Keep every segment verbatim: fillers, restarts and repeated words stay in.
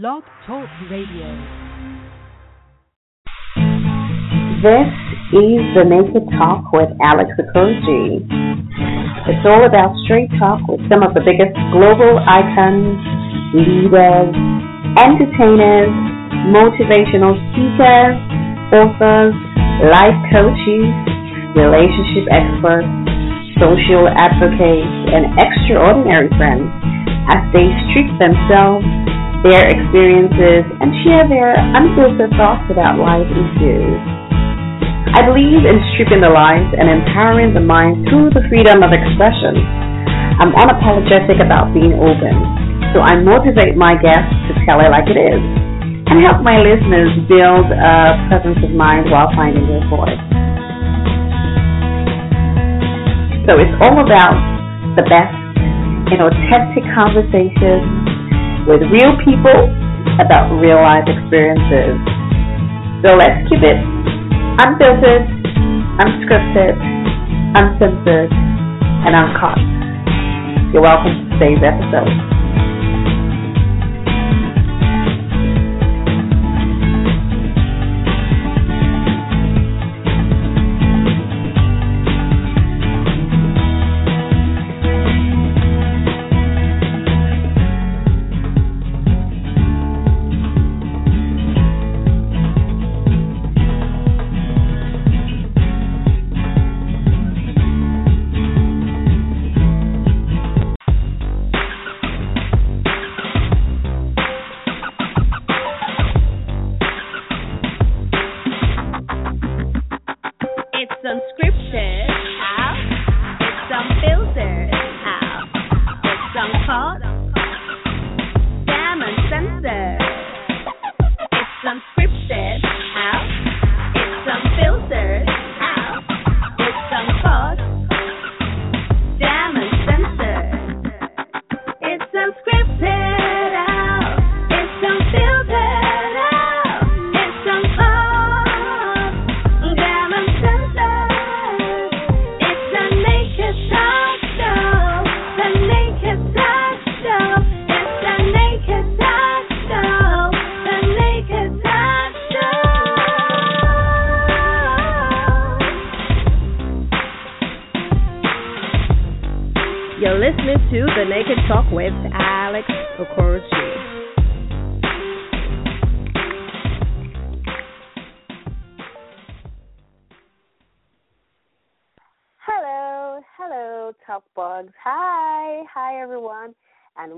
Blog Talk Radio. This is The Naked Talk with Alex Okoroji. It's all about straight talk with some of the biggest global icons, leaders, entertainers, motivational speakers, authors, life coaches, relationship experts, social advocates, and extraordinary friends as they treat themselves, their experiences, and share their unfiltered thoughts about life issues. I believe in stripping the lies and empowering the mind through the freedom of expression. I'm unapologetic about being open, so I motivate my guests to tell it like it is and help my listeners build a presence of mind while finding their voice. So it's all about the best in authentic conversations with real people about real life experiences. So let's keep it unfiltered, unscripted, uncensored, and uncut. You're welcome to today's episode.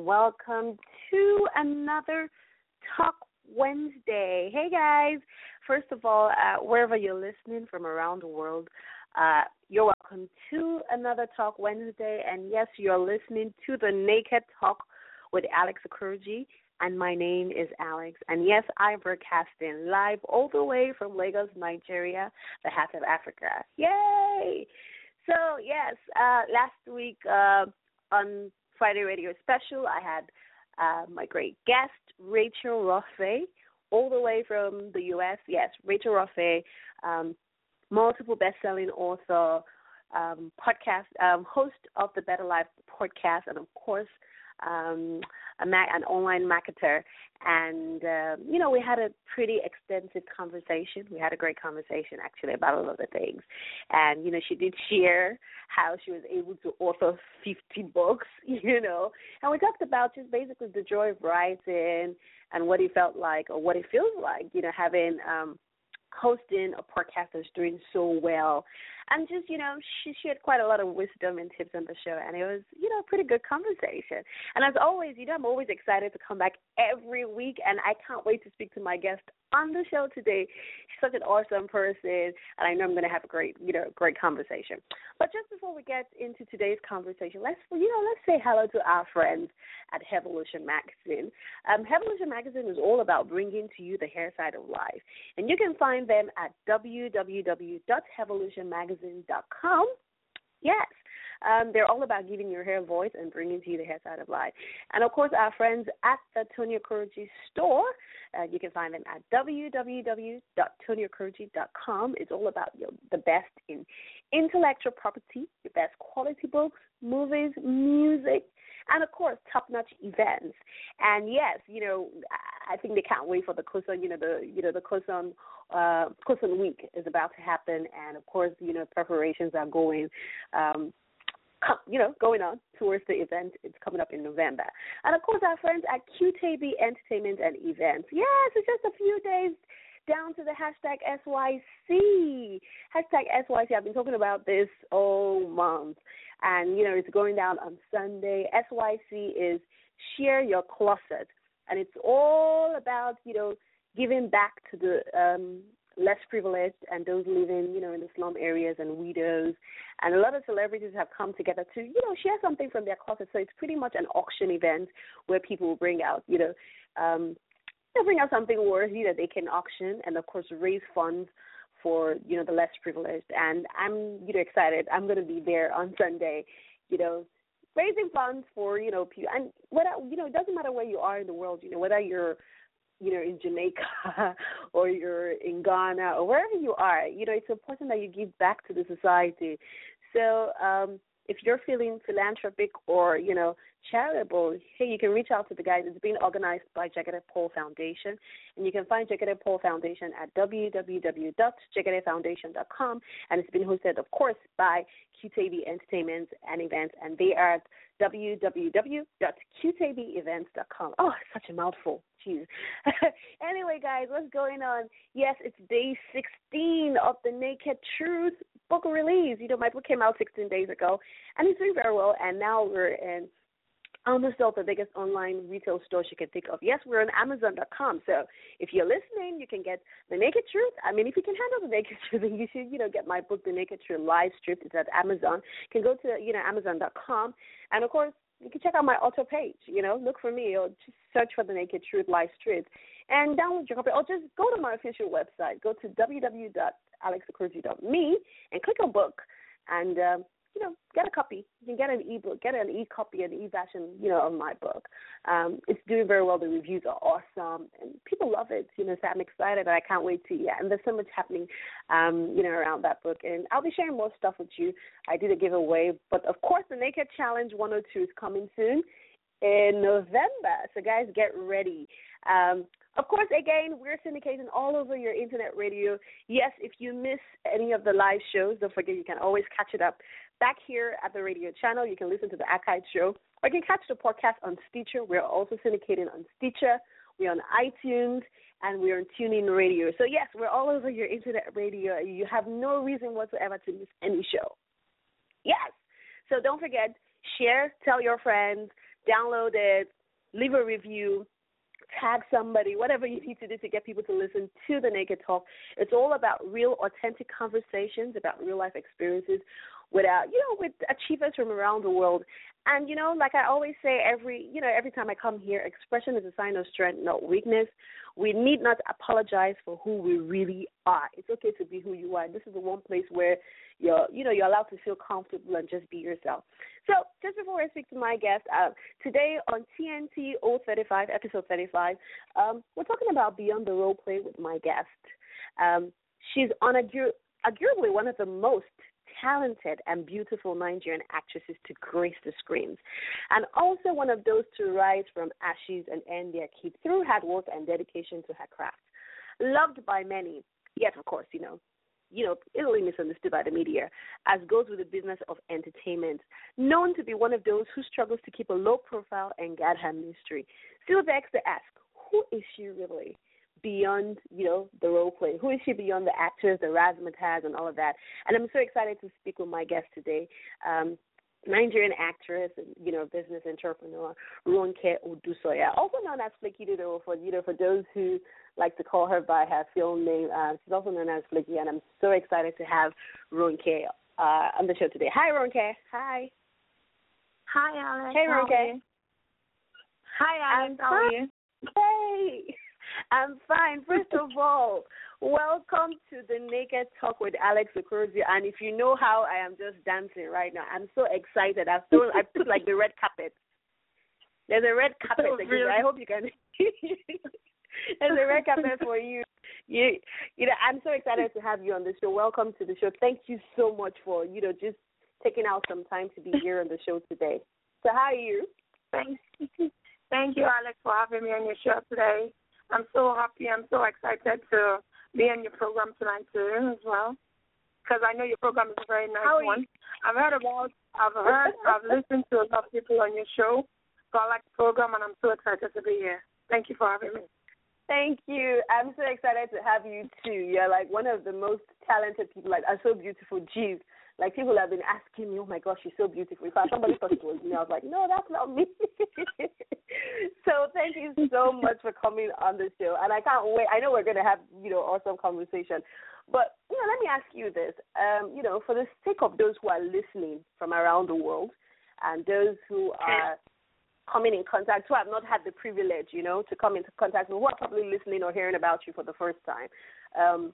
Welcome to another Talk Wednesday. Hey, guys. First of all, uh, wherever you're listening from around the world, uh, you're welcome to another Talk Wednesday. And, yes, you're listening to the Naked Talk with Alex Okoroji, and my name is Alex. And, yes, I'm broadcasting live all the way from Lagos, Nigeria, the heart of Africa. Yay! So, yes, uh, last week uh, on Friday Radio Special, I had uh, my great guest, Rachel Rafay, all the way from the U S. Yes, Rachel Rafay, um, multiple best-selling author, um, podcast um, host of the Better Life podcast, and of course, um, a ma- an online marketer. And, uh, you know, we had a pretty extensive conversation. We had a great conversation, actually, about a lot of things. And, you know, she did share how she was able to author fifty books, you know. And we talked about just basically the joy of writing and what it felt like or what it feels like, you know, having um, hosting a podcast that's doing so well. And just, you know, she shared quite a lot of wisdom and tips on the show, and it was, you know, a pretty good conversation. And as always, you know, I'm always excited to come back every week, and I can't wait to speak to my guest on the show today. She's such an awesome person, and I know I'm going to have a great, you know, great conversation. But just before we get into today's conversation, let's, you know, let's say hello to our friends at Hevolution Magazine. Um, Hevolution Magazine is all about bringing to you the hair side of life, and you can find them at w w w dot hevolution magazine dot com. Yes, um, they're all about giving your hair voice and bringing to you the hair side of life. And, of course, our friends at the Tonya Couragey Store, uh, you can find them at w w w dot tonya couragey dot com. It's all about your, the best in intellectual property, your best quality books, movies, music, and, of course, top-notch events. And, yes, you know, I think they can't wait for the Koson, you know, the you know the Koson uh, Koson week is about to happen, and of course, you know, preparations are going. Um, you know, going on towards the event. It's coming up in November. And, of course, our friends at Q T B Entertainment and Events. Yes, it's just a few days down to the hashtag S Y C. Hashtag S Y C, I've been talking about this all month. And, you know, it's going down on Sunday. S Y C is Share Your Closet. And it's all about, you know, giving back to the um less privileged and those living, you know, in the slum areas and widows. And a lot of celebrities have come together to, you know, share something from their closet. So it's pretty much an auction event where people will bring out, you know, um, they'll bring out something worthy that they can auction and, of course, raise funds for, you know, the less privileged. And I'm, you know, excited. I'm going to be there on Sunday, you know, raising funds for, you know, people. And, whether, you know, it doesn't matter where you are in the world, you know, whether you're, you know, in Jamaica or you're in Ghana or wherever you are, you know, it's important that you give back to the society. So um, if you're feeling philanthropic or, you know, charitable, hey, you can reach out to the guys. It's being organized by Jagat Paul Foundation, and you can find Jagat Paul Foundation at w w w dot jagat foundation dot com, and it's been hosted, of course, by Q T B Entertainment and Events, and they are at w w w dot q t b events dot com. Oh, such a mouthful. Anyway, guys, what's going on? Yes, it's day sixteen of the Naked Truth book release. You know, my book came out sixteen days ago, and it's doing very well, and now we're in almost all the biggest online retail stores you can think of. Yes, we're on amazon dot com, so if you're listening, you can get The Naked Truth. I mean, if you can handle The Naked Truth, then you should, you know, get my book, The Naked Truth, live stripped. It's at Amazon. You can go to, you know, amazon dot com, and, of course, you can check out my author page, you know, look for me or just search for The Naked Truth Live Streets and download your copy, or just go to my official website, go to w w w dot alex okoroji dot me and click on book and, um, you know, get a copy. You can get an e-book, get an e-copy, an e-version, you know, of my book. Um, it's doing very well. The reviews are awesome and people love it, you know, so I'm excited and I can't wait to, yeah, and there's so much happening, um, you know, around that book. And I'll be sharing more stuff with you. I did a giveaway, but of course the Naked Challenge one oh two is coming soon in November. So guys, get ready. Um, Of course, again, we're syndicating all over your internet radio. Yes, if you miss any of the live shows, don't forget you can always catch it up back here at the radio channel. You can listen to the archive show, or you can catch the podcast on Stitcher. We're also syndicating on Stitcher. We're on iTunes, and we're on TuneIn Radio. So, yes, we're all over your internet radio. You have no reason whatsoever to miss any show. Yes. So don't forget, share, tell your friends, download it, leave a review, tag somebody, whatever you need to do to get people to listen to The Naked Talk. It's all about real, authentic conversations, about real-life experiences without, you know, with achievers from around the world. And, you know, like I always say every, you know, every time I come here, expression is a sign of strength, not weakness. We need not apologize for who we really are. It's okay to be who you are. This is the one place where you're, you know, you're allowed to feel comfortable and just be yourself. So just before I speak to my guest, uh, today on T N T oh thirty-five, episode thirty-five, um, we're talking about Beyond the Role Play with my guest. Um, she's unarguably argu- one of the most talented and beautiful Nigerian actresses to grace the screens, and also one of those to rise from ashes and earn their keep through hard work and dedication to her craft. Loved by many, yet of course, you know, you know, easily misunderstood by the media, as goes with the business of entertainment. Known to be one of those who struggles to keep a low profile and guard her mystery, still begs to ask, who is she really? Beyond, you know, the role play. Who is she beyond the actors, the razzmatazz, and all of that? And I'm so excited to speak with my guest today, um, Nigerian actress and, you know, business entrepreneur Ronke Odusanya, also known as Flakky Ididowo, for, you know, for those who like to call her by her film name. Uh, she's also known as Flakky, and I'm so excited to have Ronke uh, on the show today. Hi, Ronke. Hi. Hi, Alex. Hey, Ronke. Hi, Alex. How are you? Hey. I'm fine. First of all, welcome to the Naked Talk with Alex Okoroji. And if you know how I am just dancing right now, I'm so excited. I've thrown, I put like the red carpet. There's a red carpet. Oh, really? I hope you can. There's a red carpet for you. You, you know, I'm so excited to have you on the show. Welcome to the show. Thank you so much for, you know, just taking out some time to be here on the show today. So how are you? Thanks. Thank you, Alex, for having me on your show today. I'm so happy. I'm so excited to be on your program tonight too, as well, because I know your program is a very nice How one. I've heard about, I've heard, I've listened to a lot of people on your show, so I like the program, and I'm so excited to be here. Thank you for having me. Thank you. I'm so excited to have you too. You're like one of the most talented people. Like, I'm so beautiful. Jeez. Like, people have been asking me, oh, my gosh, she's so beautiful. In fact, somebody thought it was me. I was like, no, that's not me. So thank you so much for coming on the show. And I can't wait. I know we're going to have, you know, awesome conversation. But, you know, let me ask you this. Um, you know, for the sake of those who are listening from around the world and those who are coming in contact, who have not had the privilege, you know, to come into contact with, who are probably listening or hearing about you for the first time, um,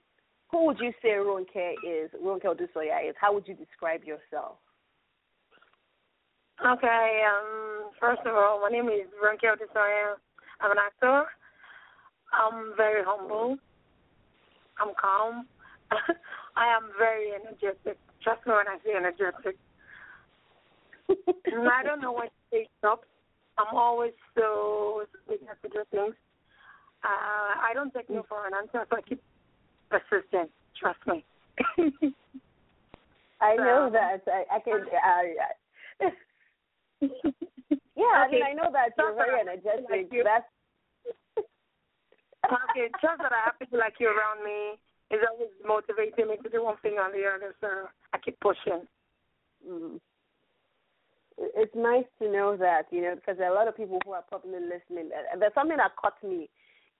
who would you say Ronke is, Ronke Odusanya is? How would you describe yourself? Okay, um, first of all, my name is Ronke Odusanya. I'm an actor. I'm very humble. I'm calm. I am very energetic. Trust me when I say energetic. I don't know when to say stop. I'm always so eager to do things. Uh, I don't take no for an answer, so I keep persistent, trust me. I know that. I, I can. Uh, yeah, okay. I mean, I know that you're very energetic. Like you. That's okay. Trust that I have people like you around me is always motivating me to do one thing or the other. So I keep pushing. Mm. It's nice to know that, you know, because there are a lot of people who are probably listening. There's something that caught me.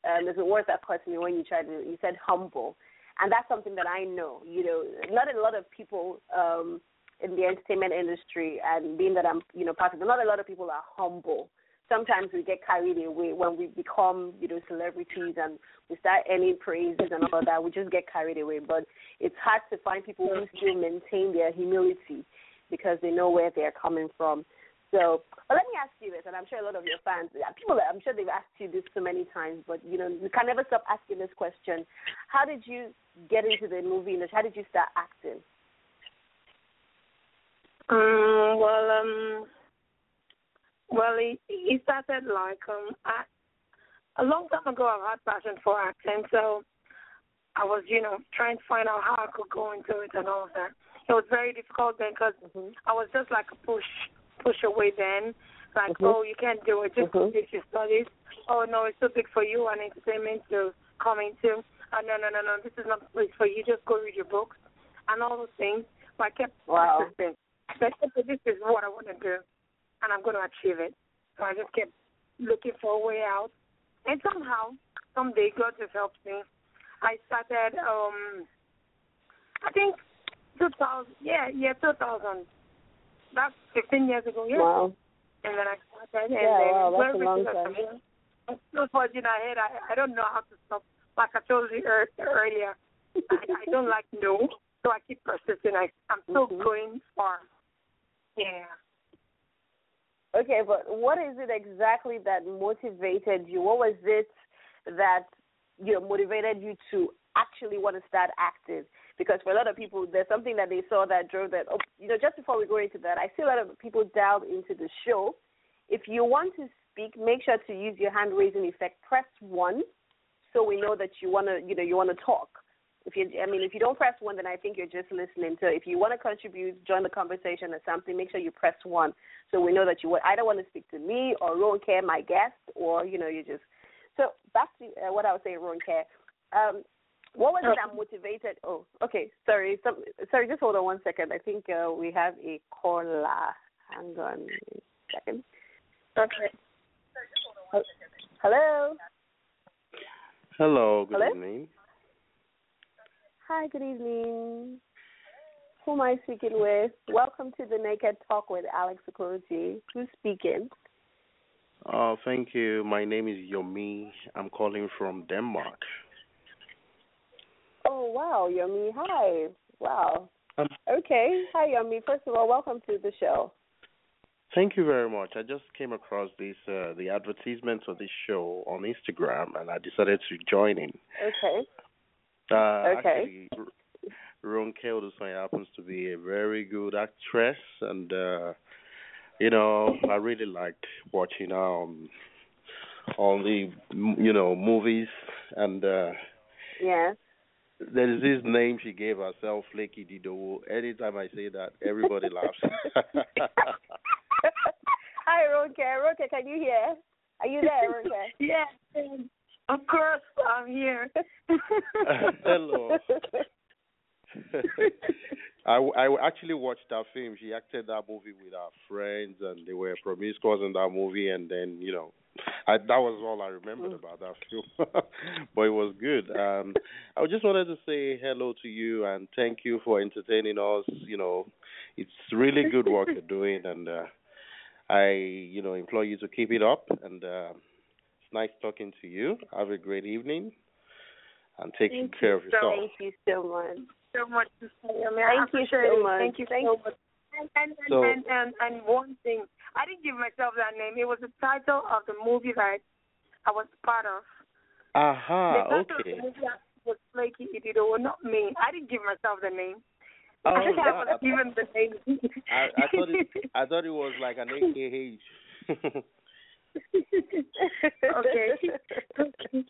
Um, there's a word that caught me when you tried to, you said humble. And that's something that I know, you know, not a lot of people um, in the entertainment industry, and being that I'm, you know, part of it, not a lot of people are humble. Sometimes we get carried away when we become, you know, celebrities and we start earning praises and all of that. We just get carried away. But it's hard to find people who still maintain their humility because they know where they're coming from. So, well, let me ask you this, and I'm sure a lot of your fans, people, I'm sure they've asked you this so many times, but, you know, you can never stop asking this question. How did you get into the movie industry? How did you start acting? Um, well, um, well, it, it started like um, I, a long time ago. I had passion for acting, so I was, you know, trying to find out how I could go into it and all of that. It was very difficult then because mm-hmm. I was just like a push. push away then, like, mm-hmm. oh, you can't do it, just mm-hmm. finish your studies. Oh, no, it's too big for you and entertainment to come into. Oh, no, no, no, no, this is not place for you, just go read your books and all those things. But I kept wow. persisting. I said, this is what I want to do, and I'm going to achieve it. So I just kept looking for a way out. And somehow, someday, God just helped me. I started, um, I think, two thousand, yeah, yeah, two thousand. That's fifteen years ago, yeah. Wow. And then I started. And yeah, then wow, that's a long time. I'm still forging ahead. I, I don't know how to stop. Like I told you earlier, I, I don't like no, so I keep persisting. I, I'm still mm-hmm. going far. Yeah. Okay, but what is it exactly that motivated you? What was it that, you know, motivated you to actually want to start acting? Because for a lot of people, there's something that they saw that drove that. Oh, you know, just before we go into that, I see a lot of people dialed into the show. If you want to speak, make sure to use your hand-raising effect. Press one, so we know that you want to, you know, you want to talk. If you, I mean, if you don't press one, then I think you're just listening. So if you want to contribute, join the conversation or something, make sure you press one, so we know that you want, either want to speak to me or Ronke, my guest, or, you know, you just. So back to uh, what I was saying, Ronke. Um, What was it that motivated? Oh, okay. Sorry. Some, sorry, just hold on one second. I think uh, we have a caller. Hang on a second. Okay. Sorry, just hold on one second. Hello. Hello. Good Hello? evening. Hi, good evening. Who am I speaking with? Welcome to the Naked Talk with Alex Okoroji. Who's speaking? Oh, thank you. My name is Yomi. I'm calling from Denmark. Oh, wow, Yomi. Hi. Wow. Um, okay. Hi, Yomi. First of all, welcome to the show. Thank you very much. I just came across this, uh, the advertisements of this show on Instagram, and I decided to join in. Okay. Uh, okay. Actually, Ronke Odusanya happens to be a very good actress, and, uh, you know, I really liked watching um, on the, you know, movies. And uh, yeah, there is this name she gave herself, Flakky Ididowo. Anytime I say that, everybody laughs. Hi, Ronke. Ronke, can you hear? Are you there, Ronke? Yes, yeah, of course I'm here. Hello. I, I actually watched that film. She acted that movie with her friends, and they were promiscuous in that movie. And then, you know, I, that was all I remembered about that film. But it was good. Um, I just wanted to say hello to you and thank you for entertaining us. You know, it's really good work you're doing, and uh, I, you know, implore you to keep it up. And uh, it's nice talking to you. Have a great evening, and take thank care you of yourself. Thank you so much. So much to say. I mean, thank I you so much. Thank you thank so much. And and, so, and and and one thing, I didn't give myself that name. It was the title of the movie that I was part of. Aha, uh-huh, okay. The title of the movie was Flakky Ididowo, not me. I didn't give myself the name. Oh, I think I was I, given the name. I, I thought it. I thought it was like an A K H. Okay.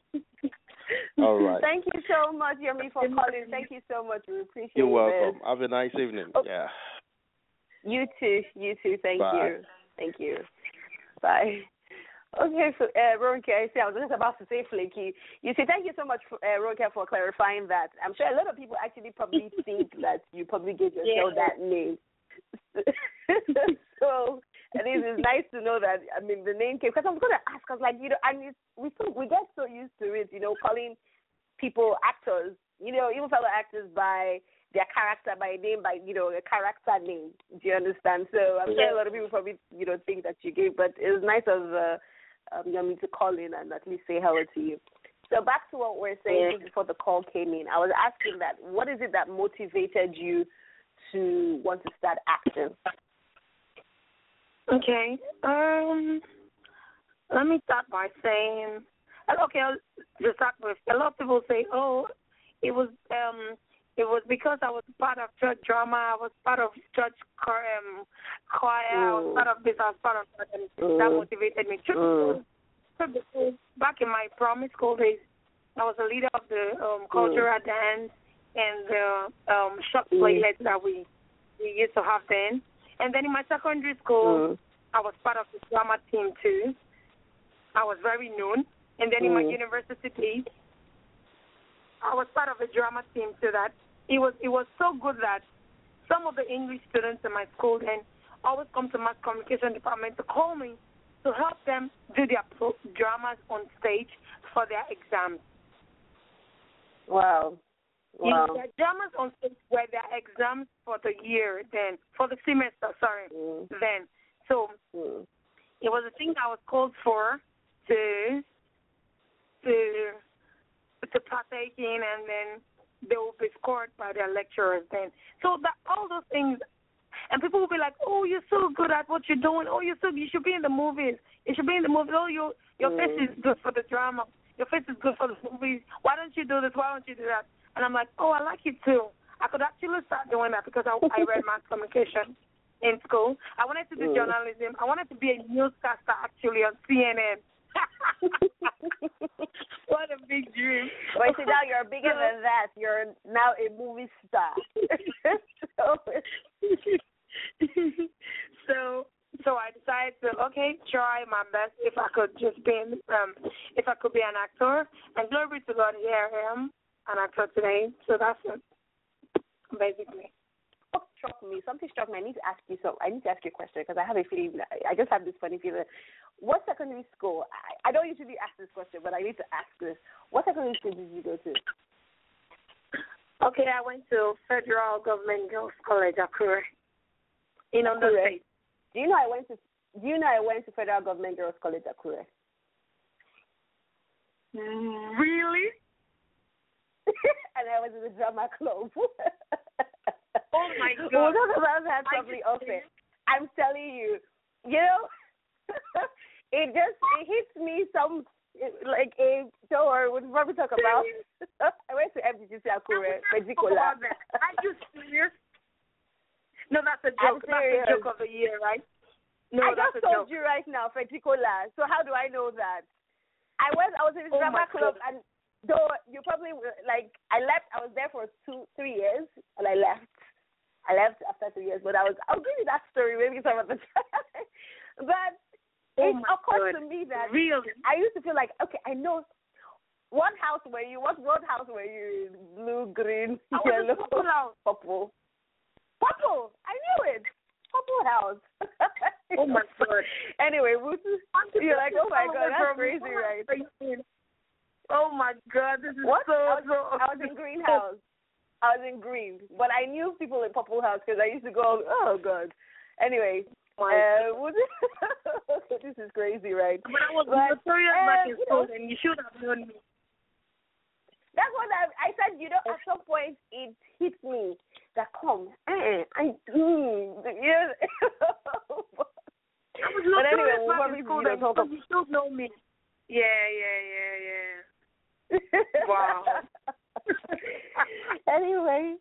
All right. Thank you so much, Yemi, for calling. Thank you so much. We appreciate it. You're welcome. This. Have a nice evening. Oh. Yeah. You too. You too. Thank Bye. you. Thank you. Bye. Okay, so uh, Ronke, I see, I was just about to say Flakky. You say thank you so much, for, uh, Ronke, for clarifying that. I'm sure a lot of people actually probably think that you probably gave yourself yeah. that name. So and it is nice to know that, I mean, the name came, because I was going to ask, I was like, you know, and it's, we we get so used to it, you know, calling people actors, you know, even fellow actors by their character, by name, by, you know, a character name, do you understand? So I'm sure a lot of people probably, you know, think that you gave, but it was nice of uh, um, you know, to call in and at least say hello to you. So back to what we were saying yeah. before the call came in, I was asking that, what is it that motivated you to want to start acting? Okay. Um, let me start by saying, okay, I'll just start with, a lot of people say, oh, it was um, it was because I was part of church drama, I was part of church choir, um, choir mm. I was part of this, I was part of that, and mm. that motivated me. Mm. Back in my primary school days, I was a leader of the um, cultural mm. dance and the um, short playlist mm. that we, we used to have then. And then in my secondary school, mm. I was part of the drama team too. I was very known. And then mm. in my university days, I was part of the drama team too. That it was it was so good that some of the English students in my school then always come to mass communication department to call me to help them do their pro- dramas on stage for their exams. Wow. Wow. You know, the dramas on stage were their exams for the year then, for the semester, sorry, mm. then. So mm. it was a thing I was called for to, to to partake in, and then they will be scored by their lecturers then. So that, all those things, and people will be like, oh, you're so good at what you're doing. Oh, you're so you should be in the movies. You should be in the movies. Oh, you, your mm. face is good for the drama. Your face is good for the movies. Why don't you do this? Why don't you do that? And I'm like, oh, I like it too. I could actually start doing that because I, I read mass communication in school. I wanted to do mm. journalism. I wanted to be a newscaster actually on C N N. What a big dream. Well, you see, now you're bigger than that. You're now a movie star. so, so so I decided to, okay, try my best if I could just be, um, if I could be an actor. And glory to God, here I am. And I talk today, so that's it, basically. What struck me, something struck me, I need to ask you, so I need to ask you a question, because I have a feeling, I just have this funny feeling. What secondary school, I, I don't usually ask this question, but I need to ask this. What secondary school did you go to? Okay, I went to Federal Government Girls College Akure in Ondo State. Do you know I went to, do you know I went to Federal Government Girls College Akure? Really? And I was in the drama club. Oh, my God. Well, none of us had probably offered. I'm telling you, you know, it just it hits me some, it, like, a don't worry, we'll probably talk about. I went to F G T C Akure, Pedicola. Are you serious? No, that's a joke. That's a joke of the year, right? No, I that's just a told joke. You right now, Pedicola. So how do I know that? I was I was in this oh drama club, God. And though you probably like I left, I was there for two three years, and I left. I left after two years, but I was I'll give you that story maybe some other time. But oh it occurred God. to me that really? I used to feel like okay, I know. What house were you? What what house were you in? Blue, green, I yellow, purple. purple. Purple. I knew it. Purple house. Oh my God. Anyway, we'll just, you're like, oh my God, that's crazy, right? Oh my God, this is what? so I was, so. I was in green house. I was in green, but I knew people in purple house because I used to go. Oh God. Anyway. Uh, was it? This is crazy, right? When I was but, notorious um, back in school, and you should have known me. That's what I, I said. You know, at some point it hit me that come, eh, I do. Yeah. But, I was but anyway, we probably school, you know, you should know me. Yeah, yeah, yeah, yeah. Wow. Anyway.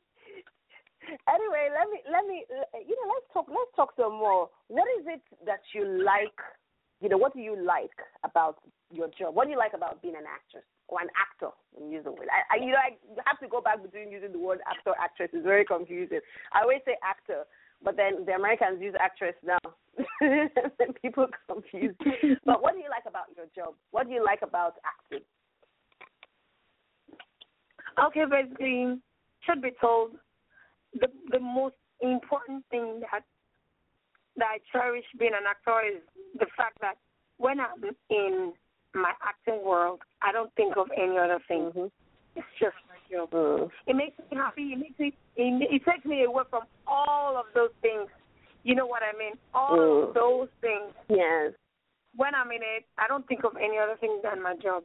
Anyway, let me let me you know let's talk let's talk some more. What is it that you like? You know, what do you like about your job? What do you like about being an actress or an actor? I'm using the word. I, I you know I have to go back between using the word actor actress. It's very confusing. I always say actor, but then the Americans use actress now. People are confused. But what do you like about your job? What do you like about acting? Okay, basically, should be told. The the most important thing that that I cherish being an actor is the fact that when I'm in my acting world, I don't think of any other thing. Mm-hmm. It's just my job. Mm. It makes me happy. It makes me. It, it takes me away from all of those things. You know what I mean? All mm. of those things. Yes. When I'm in it, I don't think of any other thing than my job.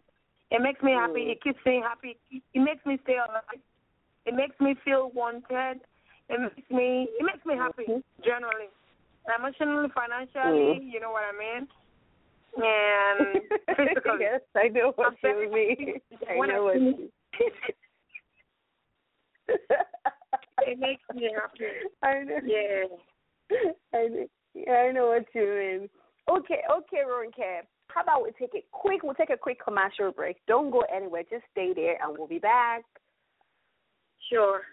It makes me happy. Mm. It keeps me happy. It, it makes me stay alive. It makes me feel wanted. It makes me it makes me happy, mm-hmm. generally. Emotionally, financially, mm. you know what I mean? And physically. Yes, I know what you mean. I know what you mean. It makes me happy. I know. Yeah. I know. Yeah, I know what you mean. Okay, okay, Ronke. How about we take it quick? We'll take a quick commercial break. Don't go anywhere. Just stay there, and we'll be back. Sure.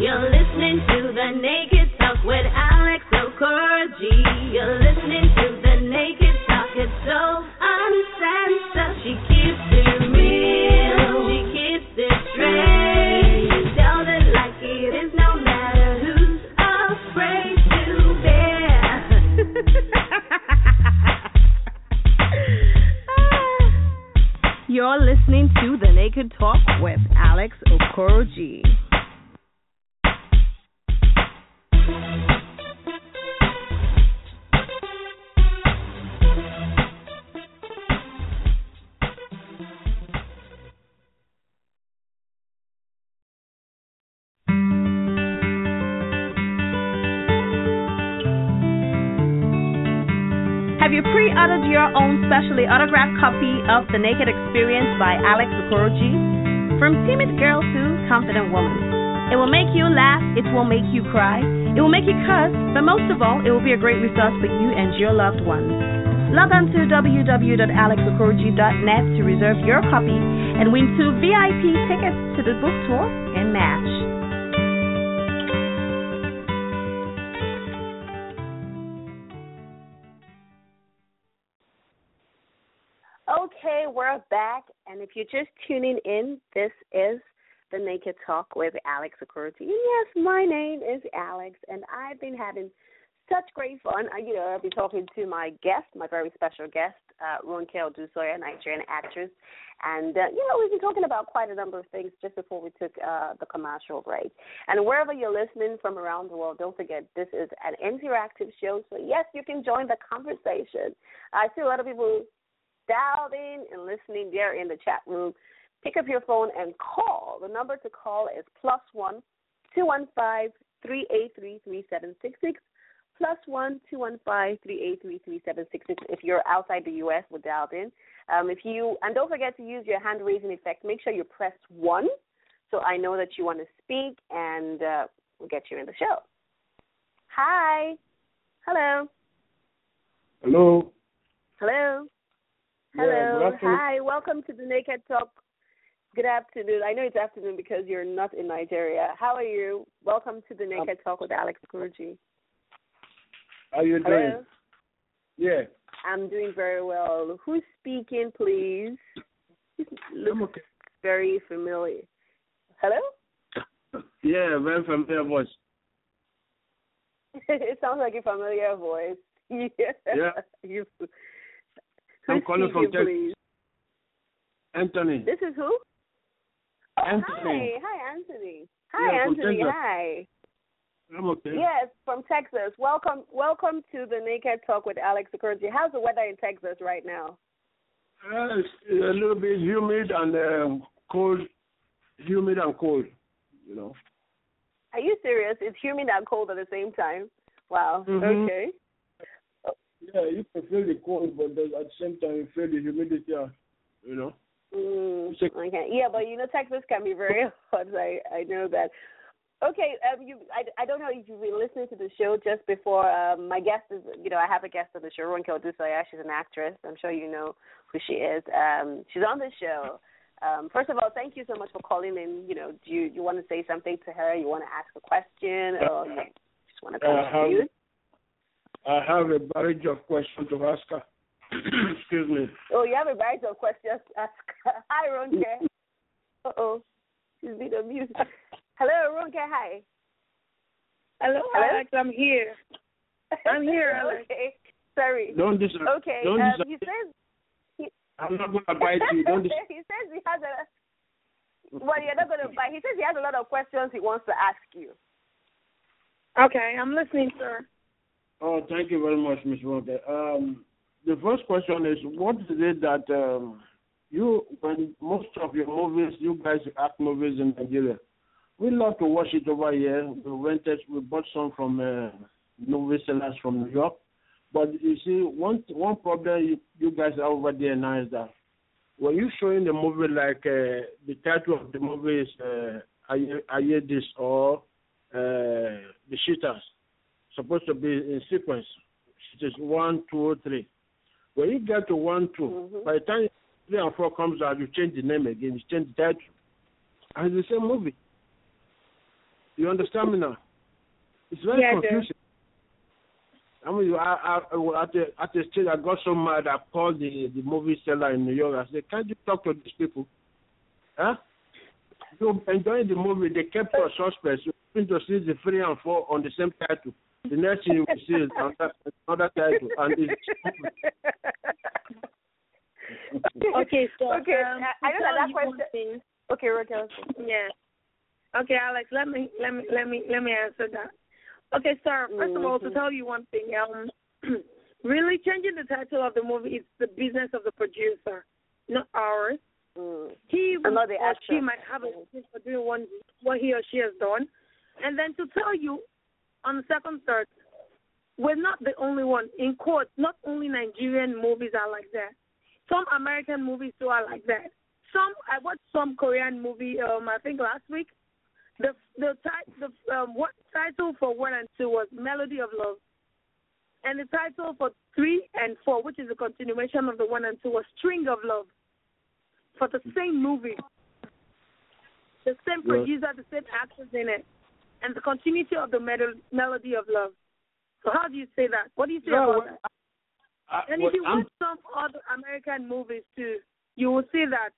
You're listening to The Naked Talk with Alex Okoroji. You're listening to The Naked Talk. It's so uncensored. She keeps it real. She keeps it straight. Tells it like it is, no matter who's afraid to bear. You're listening to The Naked Talk with Alex Okoroji. Have you pre-ordered your own specially autographed copy of The Naked Experience by Alex Okoroji? From timid girl to confident woman. It will make you laugh. It will make you cry. It will make you curse. But most of all, it will be a great resource for you and your loved ones. Log on to w w w dot alex okoroji dot net to reserve your copy and win two V I P tickets to the book tour and match. Okay, we're back, and if you're just tuning in, this is The Naked Talk with Alex Okoroji. Yes, my name is Alex, and I've been having such great fun. You know, I've been talking to my guest, my very special guest, uh, Ronke Odusanya, Nigerian actress, and, uh, you know, we've been talking about quite a number of things just before we took uh, the commercial break. And wherever you're listening from around the world, don't forget, this is an interactive show, so yes, you can join the conversation. I see a lot of people dialed in and listening there in the chat room. Pick up your phone and call. The number to call is plus one two one five three eight three three seven six six. Plus one two one five three eight three three seven six six. If you're outside the U S, we're dialed in. Um, if you and don't forget to use your hand raising effect. Make sure you press one So I know that you want to speak, and uh, we'll get you in the show. Hi. Hello. Hello. Hello. Hello. Yeah, hi. Welcome to the Naked Talk. Good afternoon. I know it's afternoon because you're not in Nigeria. How are you? Welcome to the Naked um, Talk with Alex Okoroji. How are you Hello? Doing? Yeah. I'm doing very well. Who's speaking, please? I'm okay. Very familiar. Hello? Yeah, very familiar voice. It sounds like a familiar voice. Yeah. Yeah. you, I'm calling from Texas. Anthony. This is who? Oh, Anthony. Hi, hi, Anthony. Hi, yeah, Anthony. Hi. I'm okay. Yes, from Texas. Welcome, welcome to the Naked Talk with Alex Okoroji. How's the weather in Texas right now? Uh, it's a little bit humid and um, cold. Humid and cold, you know. Are you serious? It's humid and cold at the same time. Wow. Mm-hmm. Okay. Yeah, you can feel the cold, but at the same time you feel the humidity. You know. Mm, okay. Yeah, but you know Texas can be very hot. I I know that. Okay, um, you, I, I don't know if you've been listening to the show just before. Um, my guest is, you know, I have a guest on the show, Ronke Odusanya. She's an actress. I'm sure you know who she is. Um, she's on the show. Um, first of all, thank you so much for calling in. You know, do you, you want to say something to her? You want to ask a question? Or you just want to contribute? I have a barrage of questions to ask her. Excuse me. Oh, you have a barrage of questions to ask her. Hi, Ronke. Uh-oh. She's been amused. Hello, Ronke, hi. Hello, Hello, Alex, I'm here. I'm here, Alex. Okay, sorry. Don't disagree. Okay, Don't um, he says... He... I'm not going to bite you. Don't dis- he says he has a... Well, you're not going to bite. He says he has a lot of questions he wants to ask you. Okay, I'm listening, sir. Oh, thank you very much, Miz Ronke. Um, the first question is, what is it that um, you, when most of your movies, you guys act movies in Nigeria, we love to watch it over here. We rented, we bought some from uh, movie sellers from New York. But you see, one one problem you, you guys have over there now is that when you're showing the movie, like uh, the title of the movie is uh, I Hear This or uh, The Cheaters, supposed to be in sequence. It is one, two, three. When you get to one, two, mm-hmm. by the time three and four comes out, you change the name again, you change the title. And it's the same movie. You understand me now? It's very yeah, confusing. I, I mean, I, I, at, the, at the stage, I got so mad, I called the, the movie seller in New York. I said, can't you talk to these people? Huh? You enjoying the movie, they kept your suspense. You're going to see the three and four on the same title. The next thing you will see is another, another title. And it's okay, so. Okay, um, I know that that question. Okay, Raquel. Yeah. Okay, Alex, let me let me let me let me answer that. Okay, sir, first of all, to tell you one thing, um really changing the title of the movie is the business of the producer, not ours. Mm. He Another or actor. She might have a reason for doing one what he or she has done. And then to tell you, on the second third, we're not the only one. In court, not only Nigerian movies are like that. Some American movies too are like that. Some I watched some Korean movie, um I think last week. The the, the um, what title for one and two was Melody of Love, and the title for three and four, which is a continuation of the one and two, was String of Love. For the same movie, the same producer, the same actors in it, and the continuity of the mel- Melody of Love. So how do you say that? What do you say no, about that? I, I, and if you I'm... watch some other American movies too, you will see that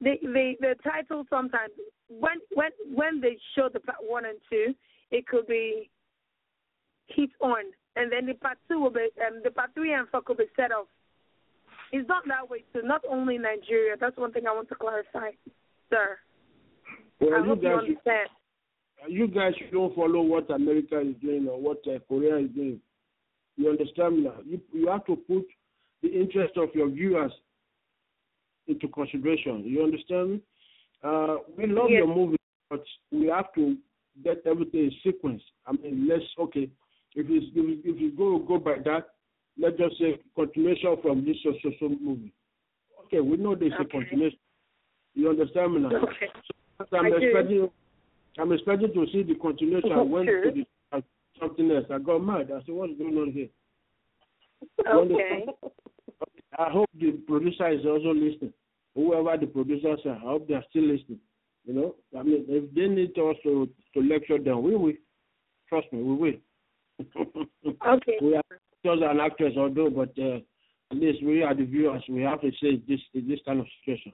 the the, the title sometimes. When when when they show the part one and two, it could be hit on, and then the part two will be, um, the part three and four could be set off. It's not that way too. Not only Nigeria. That's one thing I want to clarify, sir. Well, I hope you, guys, you understand. You guys don't follow what America is doing or what uh, Korea is doing. You understand now? You you have to put the interest of your viewers into consideration. You understand me? Uh, we love yes. your movie, but we have to get everything in sequence. I mean, let's, okay, if it's, if you go go by that, let's just say continuation from this social movie. Okay, we know there's okay. a continuation. You understand me now? Okay. So I'm expecting, I'm expecting to see the continuation. I went sure. to the, uh, something else. I got mad. I said, what's going on here? Okay. I hope the producer is also listening. Whoever the producers are, I hope they are still listening. You know, I mean, if they need us to, to lecture them, we will. Trust me, we will. Okay. We are just an actress, although, but uh, at least we are the viewers. We have to say this this kind of situation.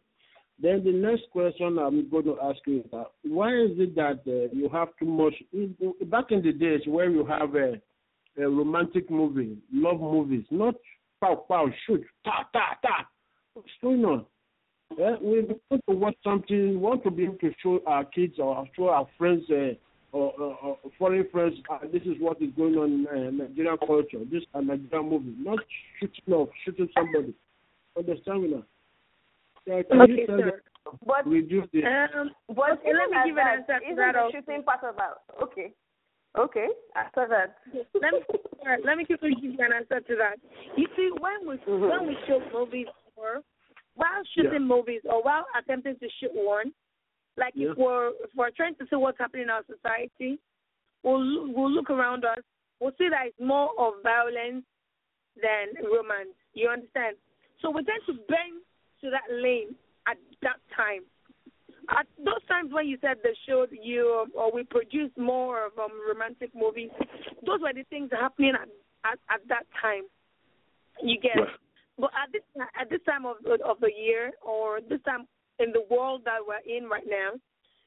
Then the next question I'm going to ask you is uh, why is it that uh, you have too much? Back in the days where you have a, a romantic movie, love movies, not pow pow shoot ta ta ta. What's going on? Yeah, we want to watch something, want to be able to show our kids or show our friends uh, or, or, or foreign friends, uh, this is what is going on in uh, Nigerian culture, this is a Nigerian movie, not shooting off, shooting somebody. Understand me now? Yeah, can okay, you tell sir. What, reduce this? Um, what okay, let me give an answer to that. Isn't the shooting part of that? Okay. Okay, after that. let, me, uh, let me quickly give you an answer to that. You see, when we, mm-hmm. when we show movies for while shooting yeah. movies or while attempting to shoot one, like yeah. if, we're, if we're trying to see what's happening in our society, we'll, we'll look around us, we'll see that it's more of violence than romance. You understand? So we tend to bend to that lane at that time. At those times when you said they showed you or we produced more of um, romantic movies, those were the things happening at, at, at that time. You get it? Yeah. But at this at this time of of the year or this time in the world that we're in right now,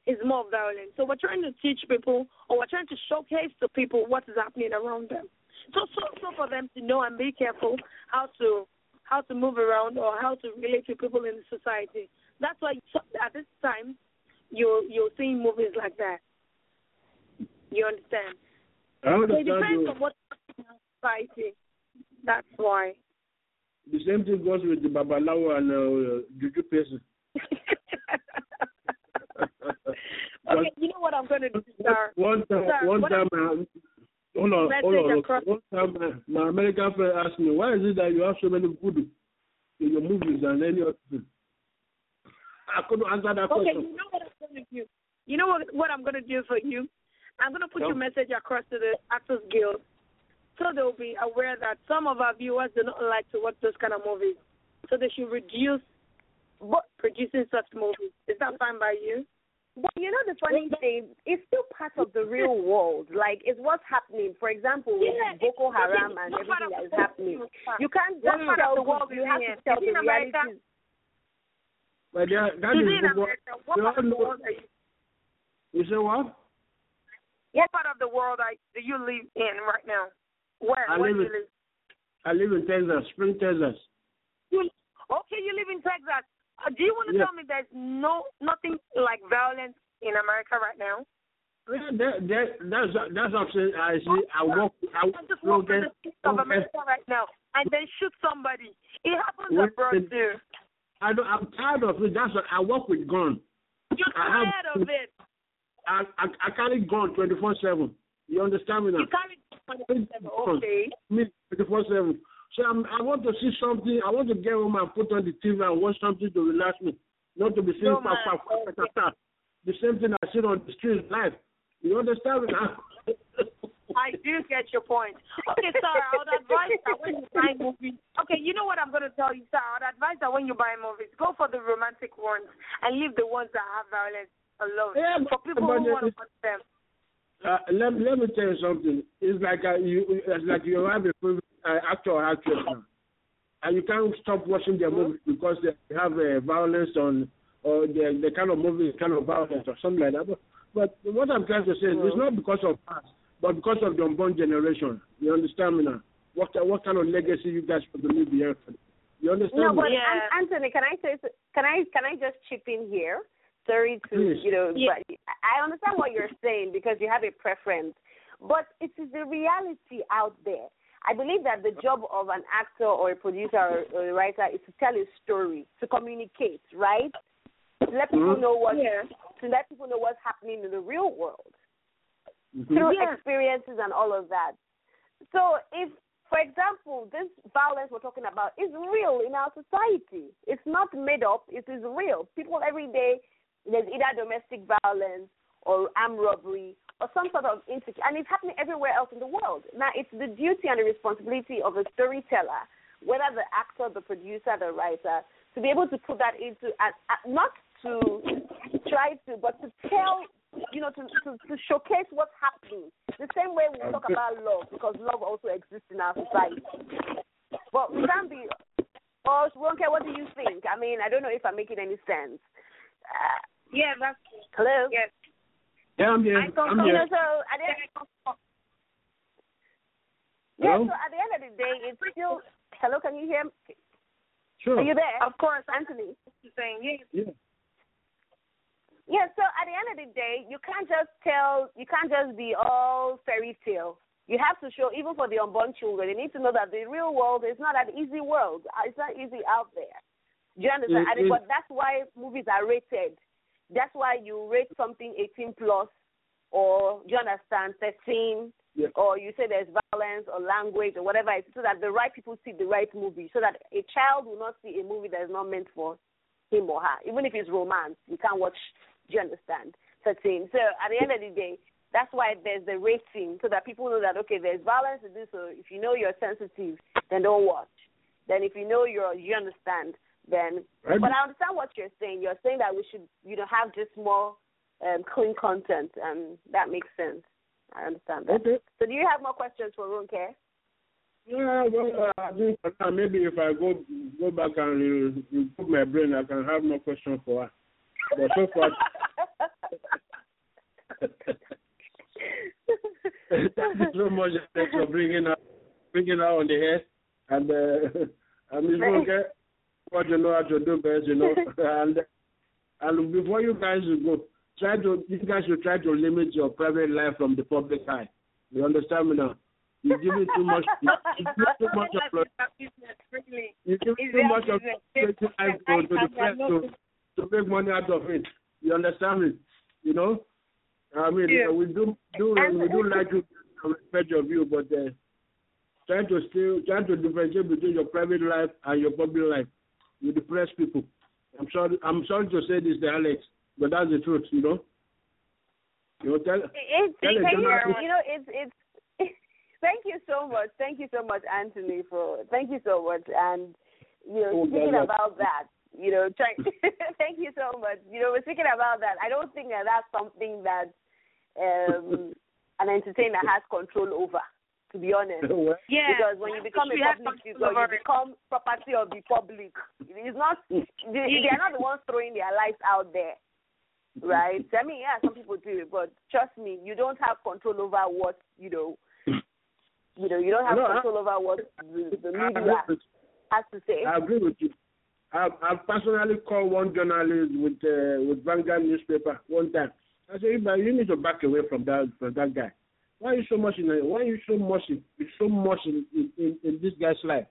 is more violent. So we're trying to teach people or we're trying to showcase to people what is happening around them. So so so for them to know and be careful how to how to move around or how to relate to people in the society. That's why at this time you you're seeing movies like that. You understand? So it depends on what's happening in society. That's why. The same thing goes with the babalawo and uh, juju person. Okay, you know what I'm going to do, sir? One time, sir, one time, I'm, hold on, hold on. One time, uh, my American friend asked me, why is it that you have so many voodoo in your movies and any other thing? I couldn't answer that okay, question. Okay, you know what I'm going to do? You know what, what I'm going to do for you? I'm going to put no. your message across to the Actors Guild. So they'll be aware that some of our viewers do not like to watch those kind of movies. So they should reduce producing such movies. Is that fine by you? Well, you know the funny thing, it's still part of the real world. Like, it's what's happening. For example, with yeah, Boko Haram and everything that is happening. You can't just mm-hmm. tell the world you have to tell the reality. Well, yeah, that is in America, what part of the world are you? You say what? What part of the world are, do you live in right now? Where? I, Where live in, live? I live in Texas, Spring, Texas. You, okay, you live in Texas. Uh, do you want to yeah. tell me there's no nothing like violence in America right now? Yeah, that, that, that's that's what I'm saying. I see. I walk. I just walk in the streets of America right now and then shoot somebody. It happens abroad too. I don't, I'm tired of it. That's what I walk with gun. You're tired have, of it. I, I I carry gun twenty-four seven. You understand me now? You carry okay. twenty-four seven. So I'm, I want to see something. I want to get home and put on the T V and watch something to relax me, not to be seeing pop, pop, pop, pop, pop. The same thing I see on the street live. You understand me now? I do get your point. Okay, sir, I would advise that when you buy movies. Okay, you know what I'm going to tell you, sir. I would advise that when you buy movies, go for the romantic ones and leave the ones that have violence alone yeah, for people who want to watch them. Uh, let, let me tell you something. It's like uh, you, it's like you have a favorite uh, actor or actress now, and you can't stop watching their movies because they have uh, violence on, or the the kind of movie is kind of violence or something like that. But, but what I'm trying to say is it's not because of us, but because of the unborn generation. You understand me now? What what kind of legacy you guys should leave behind? You understand? No, me? But yeah. Anthony, can I say? Can I can I just chip in here? Sorry to, you know, yeah. but I understand what you're saying because you have a preference. But it is the reality out there. I believe that the job of an actor or a producer or a writer is to tell a story, to communicate, right? To let people know what yeah. to let people know what's happening in the real world mm-hmm. through yeah. experiences and all of that. So if, for example, this violence we're talking about is real in our society. It's not made up. It is real. People every day there's either domestic violence or armed robbery or some sort of insecurity. And it's happening everywhere else in the world. Now, it's the duty and the responsibility of a storyteller, whether the actor, the producer, the writer, to be able to put that into, uh, not to try to, but to tell, you know, to, to, to showcase what's happening. The same way we okay. talk about love, because love also exists in our society. But Zambi, or Ronke, what do you think? I mean, I don't know if I'm making any sense. Uh, yeah, that's hello? Yes. Yeah, I'm here. I I'm here. You know, so at the end of, yeah, so at the end of the day, it's still... Hello, can you hear me? Sure. Are you there? Of course, Anthony. Saying, yes. Yeah. Yeah, so at the end of the day, you can't just tell, you can't just be all fairy tale. You have to show, even for the unborn children, they need to know that the real world is not an easy world. It's not easy out there. Do you understand? It, it, but that's why movies are rated. That's why you rate something eighteen plus, or, do you understand, thirteen, yeah. or you say there's violence or language or whatever, so that the right people see the right movie, so that a child will not see a movie that is not meant for him or her. Even if it's romance, you can't watch, do you understand, thirteen. So at the end of the day, that's why there's the rating, so that people know that, okay, there's violence to do, so if you know you're sensitive, then don't watch. Then if you know you're, you understand, then, but I understand what you're saying. You're saying that we should, you know, have just more um, clean content, and that makes sense. I understand that. Okay. So do you have more questions for Ronke? Yeah, well, I think maybe if I go go back and improve my brain, I can have more questions for her. But so far... There's so much for bringing her, bringing her on the air, and, uh, and Miz Ronke... What you know how to do best, you know. and and before you guys go, try to you guys should try to limit your private life from the public eye. You understand me now? You give it too much. You give too much of You give too much of life to, to the press to, to make money out of it. You understand me? You know? I mean, yeah. we do do we do like to respect your view, but uh, try to still try to differentiate between your private life and your public life. You depress people. I'm sorry. I'm sorry to say this, Alex, but that's the truth. You know. You know. Tell, it's, tell thank it, you, you know, it's it's. Thank you so much. Thank you so much, Anthony. For thank you so much, and you know, oh, speaking God, about God. that, you know, trying. Thank you so much. You know, we're speaking about that. I don't think that that's something that um, an entertainer has control over. To be honest, yeah. Because when you become a public figure, you become property of the public. It's not they, they are not the ones throwing their lives out there, right? I mean, yeah, some people do, but trust me, you don't have control over what you know. You know, you don't have no, control I, over what the, the media has to say. I agree with you. I I personally called one journalist with uh, with Vanguard newspaper one time. I said, you need to back away from that from that guy. Why are you so much in? Why are you so much in? So much in, in, in this guy's life?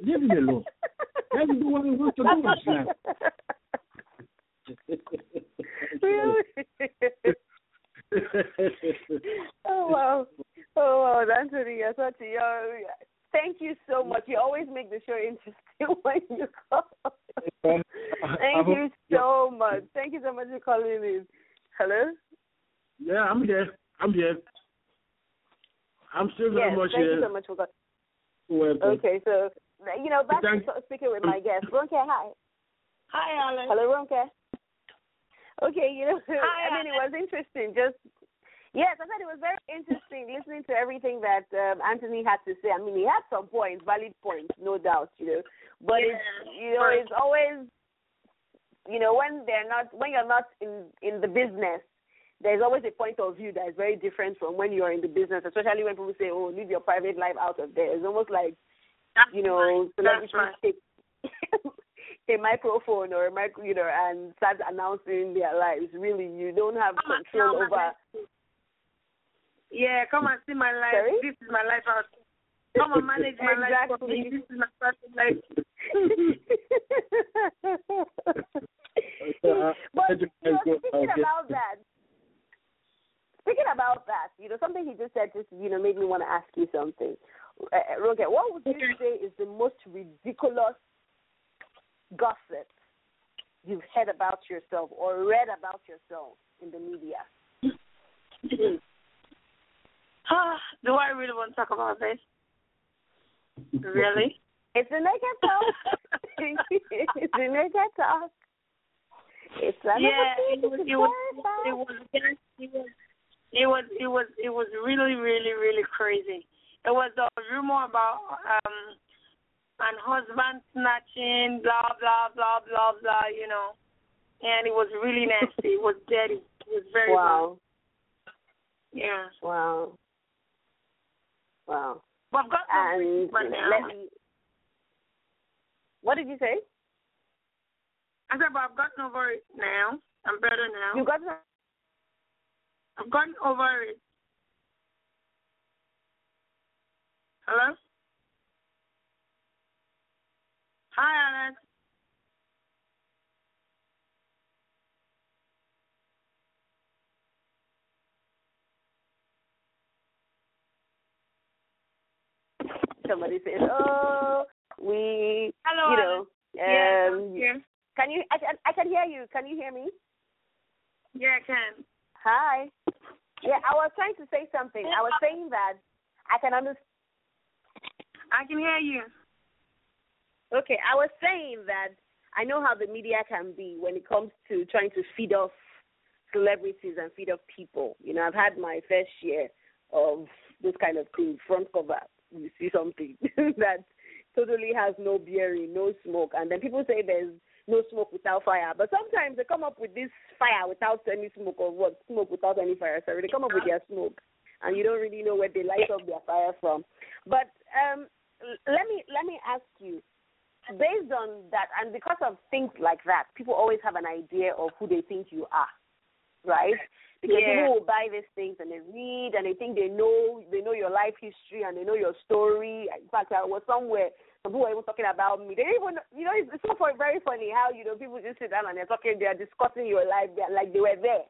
Leave him alone. Let him do what he wants to do with his life. Oh wow! Oh wow, Anthony, you're such a young. Thank you so much. You always make the show interesting when you call. Thank you so much. Thank you so much for calling me. Hello. Yeah, I'm here. I'm here. I'm still very yes, much thank here. You so much for going. Okay, so, you know, back to speaking with my guest. Ronke, hi. Hi, Alex. Hello, Ronke. Okay, you know, hi, I mean, Alex. It was interesting. Just, yes, I thought it was very interesting listening to everything that um, Anthony had to say. I mean, he had some points, valid points, no doubt, you know. But, yeah. it's, you know, it's always, you know, when they're not, when you're not in, in the business, there's always a point of view that is very different from when you're in the business, especially when people say, oh, leave your private life out of there. It's almost like, that's you know, right. celebrities right. take a microphone or a micro, you know, and start announcing their lives. Really, you don't have come control over. Yeah, come and see my life. Sorry? This is my life out. Come and manage my life for me. This is my private life. But you know, speaking about that, Speaking about that, you know, something he just said just, you know, made me want to ask you something. Uh, Ronke, what would you say is the most ridiculous gossip you've heard about yourself or read about yourself in the media? Ah, do I really want to talk about this? Really? It's a naked talk. It's a naked talk. It's not yeah, it was it was, it was it was it was it was it was really really really crazy. It was a rumor about um an husband snatching, blah blah blah blah blah, you know, and it was really nasty. It was dirty. It was very wow. Bad. Yeah. Wow. Wow. But I've got and now. Me, what did you say? I said, but I've gotten over it now. I'm better now. You got it? I've gotten over it. Hello? Hi, Alex. Somebody says, oh, we, hello, you know. Um, yeah, can you? I, I can hear you. Can you hear me? Yeah, I can. Hi. Yeah, I was trying to say something. I was saying that I can understand. I can hear you. Okay, I was saying that I know how the media can be when it comes to trying to feed off celebrities and feed off people. You know, I've had my fair share of this kind of thing, front cover. You see something that totally has no bearing, no smoke. And then people say there's no smoke without fire. But sometimes they come up with this fire without any smoke or what, smoke without any fire. Sorry, they come up with their smoke. And you don't really know where they light up their fire from. But um, let me let me ask you, based on that, and because of things like that, people always have an idea of who they think you are, right? Because yeah. people will buy these things and they read and they think they know they know your life history and they know your story. In fact, I was somewhere, some people were even talking about me. They didn't even, you know, it's, it's so very funny how, you know, people just sit down and they're talking, they're discussing your life like they were there.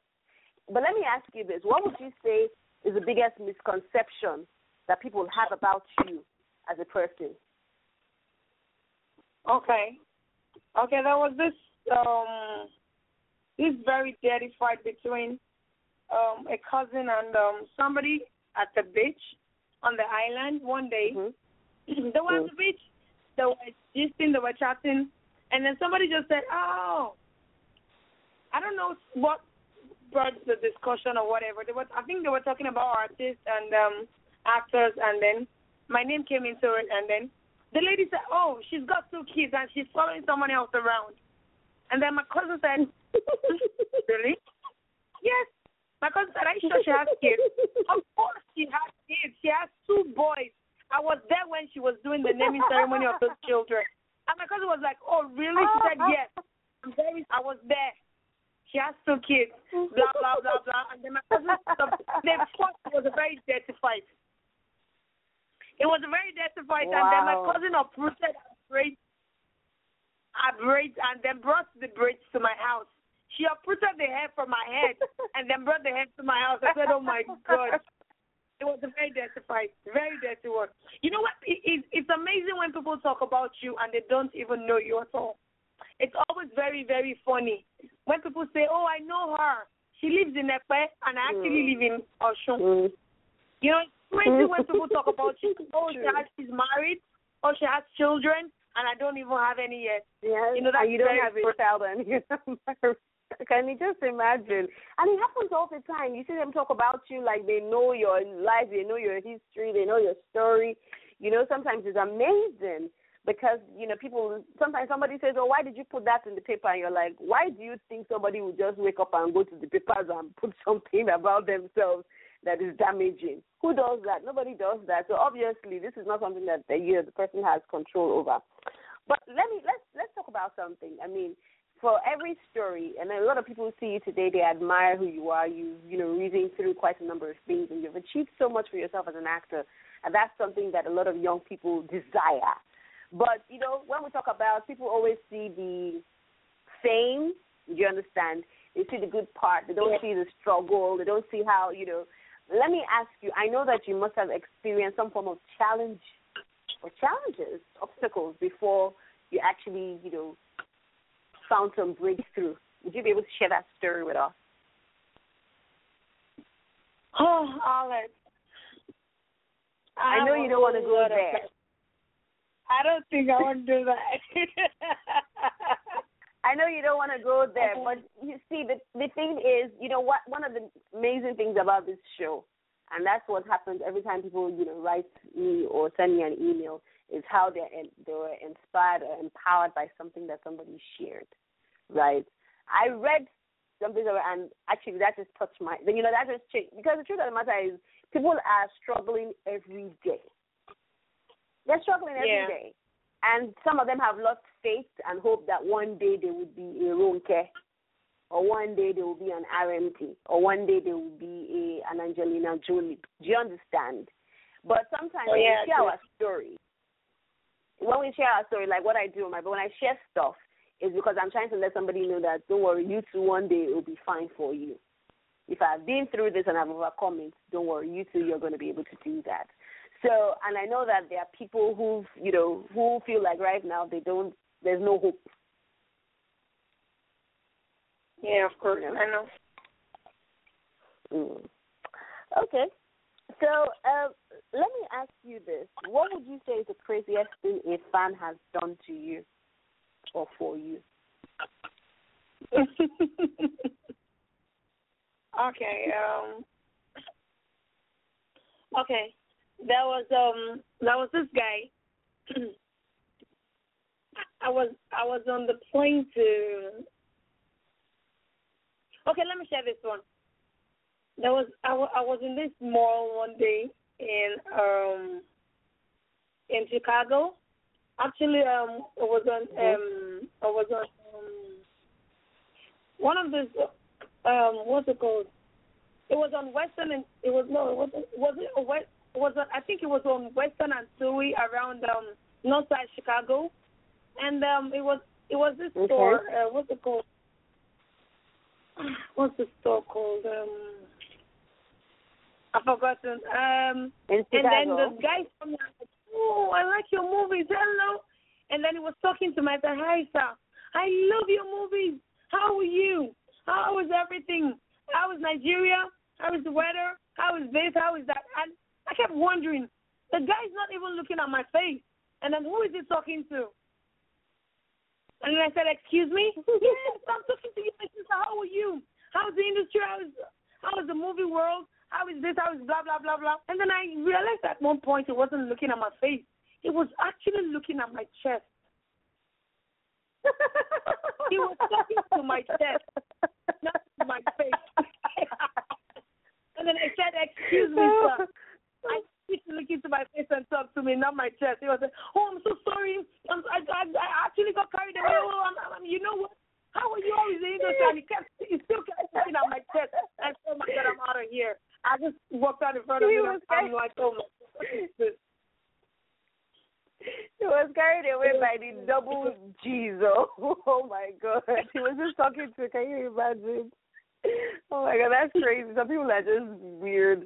But let me ask you this. What would you say is the biggest misconception that people have about you as a person? Okay. Okay, there was this, um, this very dirty fight between Um, a cousin and um, somebody at the beach on the island one day. Mm-hmm. They were at the beach. They were gisting, they were chatting. And then somebody just said, oh, I don't know what brought the discussion or whatever. They were, I think they were talking about artists and um, actors. And then my name came into it. And then the lady said, oh, she's got two kids and she's following someone else around. And then my cousin said, really? Yes. My cousin said, are you sure she has kids? Of course she has kids. She has two boys. I was there when she was doing the naming ceremony of those children. And my cousin was like, oh, really? She said, yes. I'm very, I was there. She has two kids. Blah, blah, blah, blah. And then my cousin, they fought. It was a very dirty fight. It was a very dirty fight. Wow. And then my cousin uprooted her braids, her braids, and then brought the braids to my house. She uprooted the hair from my head and then brought the hair to my house. I said, oh, my God. It was a very dirty fight, very dirty work. You know what? It, it, it's amazing when people talk about you and they don't even know you at all. It's always very, very funny. When people say, oh, I know her. She lives in Epe and I actually mm. live in Osun. Mm. You know, it's crazy when people talk about you. Oh, she has, she's married. Oh, she has children. And I don't even have any yet. Yes, you know, that's you don't have a child and you're not married. Can you just imagine? And it happens all the time. You see them talk about you like they know your life, they know your history, they know your story. You know, sometimes it's amazing because, you know, people, sometimes somebody says, oh, why did you put that in the paper? And you're like, why do you think somebody will just wake up and go to the papers and put something about themselves that is damaging? Who does that? Nobody does that. So obviously this is not something that the, you know, the person has control over. But let me, let's, let's talk about something. I mean, for every story, and a lot of people see you today, they admire who you are. You, you know, reading through quite a number of things, and you've achieved so much for yourself as an actor, and that's something that a lot of young people desire. But, you know, when we talk about, people always see the fame, you understand? They see the good part. They don't yeah. see the struggle. They don't see how, you know. Let me ask you, I know that you must have experienced some form of challenge or challenges, obstacles, before you actually, you know, found some breakthrough. Would you be able to share that story with us? Oh, Alex. I, I know you don't want to go there. I don't think I want to do that. I know you don't want to go there, but you see, the the thing is, you know what? One of the amazing things about this show, and that's what happens every time people, you know, write me or send me an email, is how they're they were inspired or empowered by something that somebody shared, right? I read something and actually that just touched my. You know, that just changed, because the truth of the matter is, people are struggling every day. They're struggling every yeah. day. And some of them have lost faith and hope that one day they would be a Ronke, or one day they will be an R M T, or one day they will be a, an Angelina Jolie. Do you understand? But sometimes oh, yeah, we share yeah. our story. When we share our story, like what I do on my book, when I share stuff, it's because I'm trying to let somebody know that, don't worry, you too, one day it will be fine for you. If I've been through this and I've overcome it, don't worry, you too, you're going to be able to do that. So, and I know that there are people who, you know, who feel like right now they don't, there's no hope. Yeah, of course, you know? I know. Mm. Okay. So, uh, let me ask you this. What would you say is the craziest thing a fan has done to you or for you? Okay. Um, okay. There was um there was this guy. I was I was on the plane to. Okay, let me share this one. There was I, w- I was in this mall one day in um in Chicago. Actually, um I was on um I was on um, one of those um what's it called? It was on Western and it was no it was was it a West. Was on, I think it was on Western and Sui around um, Northside Chicago, and um, it was it was this okay. store. Uh, what's it called? What's the store called? Um, I've forgotten. Um, and then the guy from like, oh, I like your movies. Hello. And then he was talking to me. I said, hi, sir. I love your movies. How are you? How is everything? How is Nigeria? How is the weather? How is this? How is that? And I kept wondering, the guy's not even looking at my face. And then who is he talking to? And then I said, excuse me? Yes, I'm talking to you. I said, how are you? How is the industry? How is, how is the movie world? How is this? How is blah, blah, blah, blah. And then I realized at one point he wasn't looking at my face. He was actually looking at my chest. He was talking to my chest, not to my face. And then I said, excuse me, sir. I used to look into my face and talk to me, not my chest. He was like, oh, I'm so sorry. I'm, I, I, I actually got carried away. Oh, I'm, I'm, you know what? How are you always in the industry? And he, kept, he still kept looking at my chest. I said, oh, my God, I'm out of here. I just walked out in front of him. I'm like, oh, my God. He was carried away by the double G's. Oh, oh my God. He was just talking to, can you imagine? Oh, my God, that's crazy. Some people are just weird.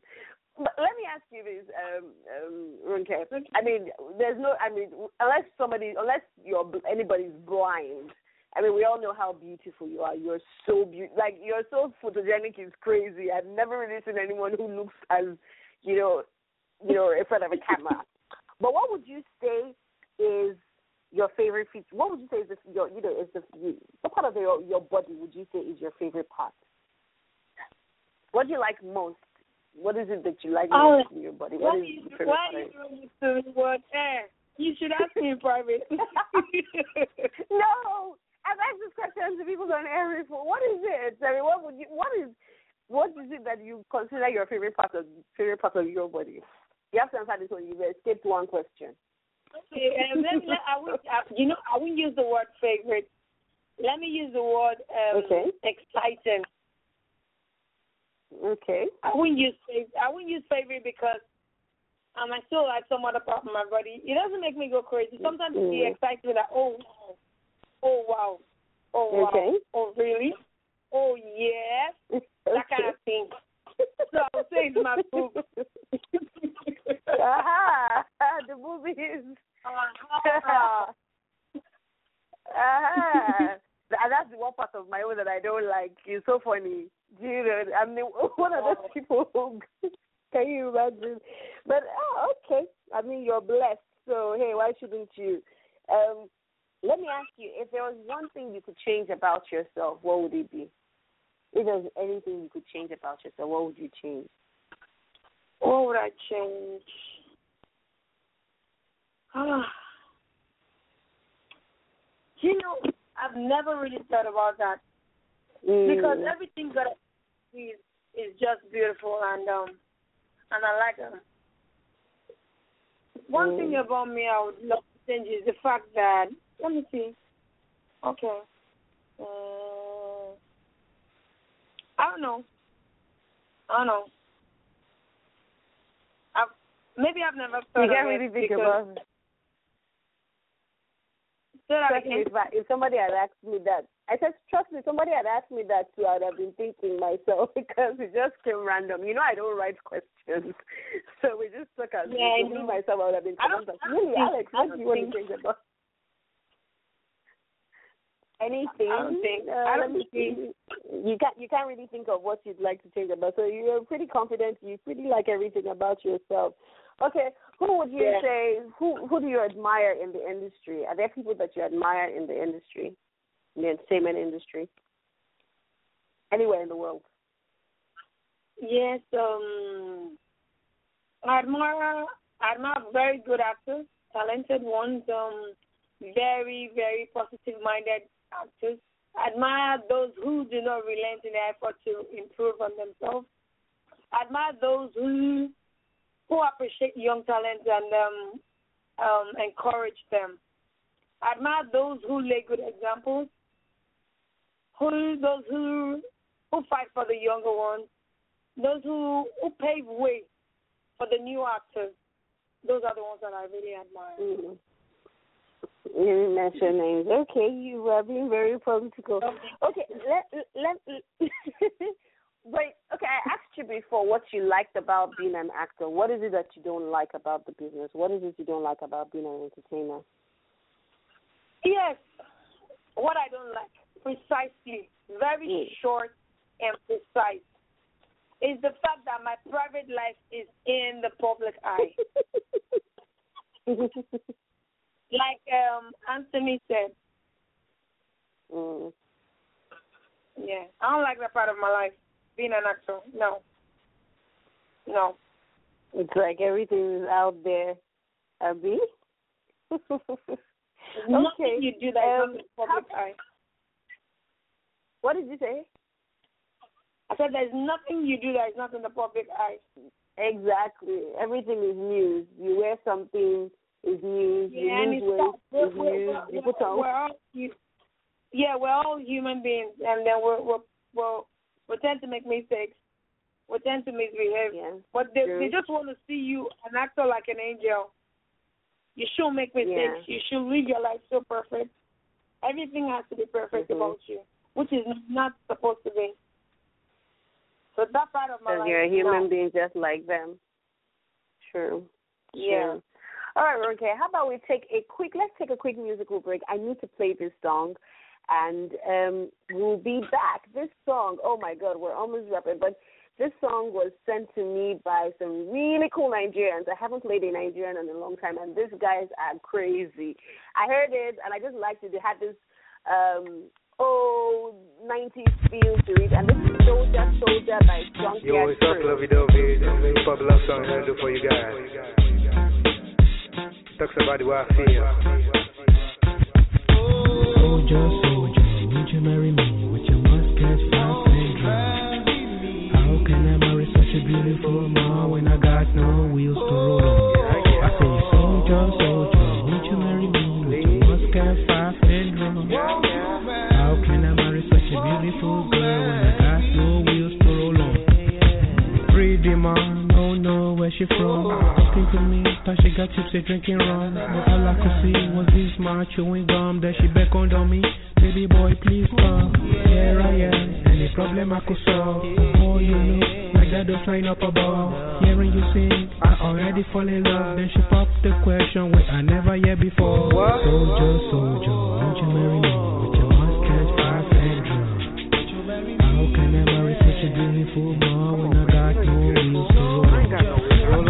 But let me ask you this, um, um, Ronke. I mean, there's no, I mean, unless somebody, unless you're, anybody's blind. I mean, we all know how beautiful you are. You're so beautiful. Like, you're so photogenic. It's crazy. I've never really seen anyone who looks as, you know, you know, in front of a camera. But what would you say is your favorite feature? What would you say is the, your, you know, is the, what part of your, your body would you say is your favorite part? What do you like most? What is it that you like most oh, in your body? What is your favorite part? Why are you doing this word? Eh, you should ask me in private. No, I've asked this question to people on air before. What is it? I mean, what would you? What is? What is it that you consider your favorite part of favorite part of your body? You have to answer this one. You've escaped one question. Okay, um, let, let, I would, uh, you know, I wouldn't use the word favorite. Let me use the word um, okay. exciting. Okay. I wouldn't use I wouldn't use favorite because um, I still like some other part of my body. It doesn't make me go crazy. Sometimes mm-hmm. you get excited like, oh wow, oh wow, oh wow, okay. oh really, oh yes, okay. that kind of thing. So I would say it's my boob. Aha, the boobies. Aha. Aha. And know, like, it's so funny. Do you know, I'm the, one of those people who, can you imagine? But, oh, okay. I mean, you're blessed, so, hey, why shouldn't you? Um, let me ask you, if there was one thing you could change about yourself, what would it be? If there's anything you could change about yourself, what would you change? What would I change? Ah. You know, I've never really thought about that mm. because everything that I see is, is just beautiful, and um, and I like them. One mm. thing about me I would love to change is the fact that, let me see, okay, uh, I don't know, I don't know. I've, maybe I've never thought you can't of really think about it. So if, I, if somebody had asked me that, I said, trust me, somebody had asked me that too, I would have been thinking myself, because it just came random. You know, I don't write questions, so we just took as yeah, me. I know. myself, I would have been thinking, really, Alex, what do you want to think about? Anything? I don't think. Uh, I don't think. You can't, you can't really think of what you'd like to change about, so you're pretty confident, you pretty like everything about yourself. Okay, who would you yeah. say, who who do you admire in the industry? Are there people that you admire in the industry, in the entertainment industry, anywhere in the world? Yes, um, I admire, I admire very good actors, talented ones, um, very, very positive-minded actors. I admire those who do not relent in their effort to improve on themselves. I admire those who... who appreciate young talent and um, um, encourage them. I admire those who lay good examples, who those who who fight for the younger ones, those who, who pave way for the new actors. Those are the ones that I really admire. Mm-hmm. You didn't mention names. Okay, you are being very political. Okay, let let. Wait, okay, I asked you before what you liked about being an actor. What is it that you don't like about the business? What is it you don't like about being an entertainer? Yes, what I don't like, precisely, very mm. short and precise, is the fact that my private life is in the public eye. Like um, Anthony said. Mm. Yeah, I don't like that part of my life. Being an actor, no, no. It's like everything is out there, Abby. Okay, you do that um, in public eye. What did you say? I said there's nothing you do that is not in the public eye. Exactly, everything is news. You wear something is news. Yeah, you and lose weight is news. You put on. We're all, yeah, we're all human beings, and then we're we're. we're We tend to make mistakes. We tend to misbehave. Yeah, but they, they just want to see you an actor like an angel. You should make mistakes. Yeah. You should live your life so perfect. Everything has to be perfect mm-hmm. about you, which is not supposed to be. So that part of my life. Because you're a human no. being just like them. True. Yeah. True. All right, okay. How about we take a quick, let's take a quick musical break. I need to play this song. And um, we'll be back. This song, oh, my God, we're almost wrapping. But this song was sent to me by some really cool Nigerians. I haven't played a Nigerian in a long time, and these guys are crazy. I heard it, and I just liked it. They had this um, old nineties feel to it. And this is Soldier, Soldier by Junkyard Crew. Yo, it's up, lovey-dovey. It's a popular song I'm going to do for you guys. It talks about the way I feel. Oh, just you marry me with your musket, flask, and dress. How can I marry such a beautiful man when I got no wheels to roll on? I say, soldier, soldier, won't you marry me with your musket, flask, and dress? How can I marry such a beautiful girl when I got no wheels to roll on? Pretty man, don't know where she from. Talking to me, thought she got tipsy drinking rum, but all I could see was this man chewing gum that she beckoned on me. Baby boy, please come. Here I am. Any problem I could solve. Oh, you know, like that don't sign up above. Hearing you sing, I already fall in love. Then she popped the question where I never hear before. Soldier, soldier, won't you marry me with your musket, fast and drum? beautiful mom when I got home in the store. I said, soldier,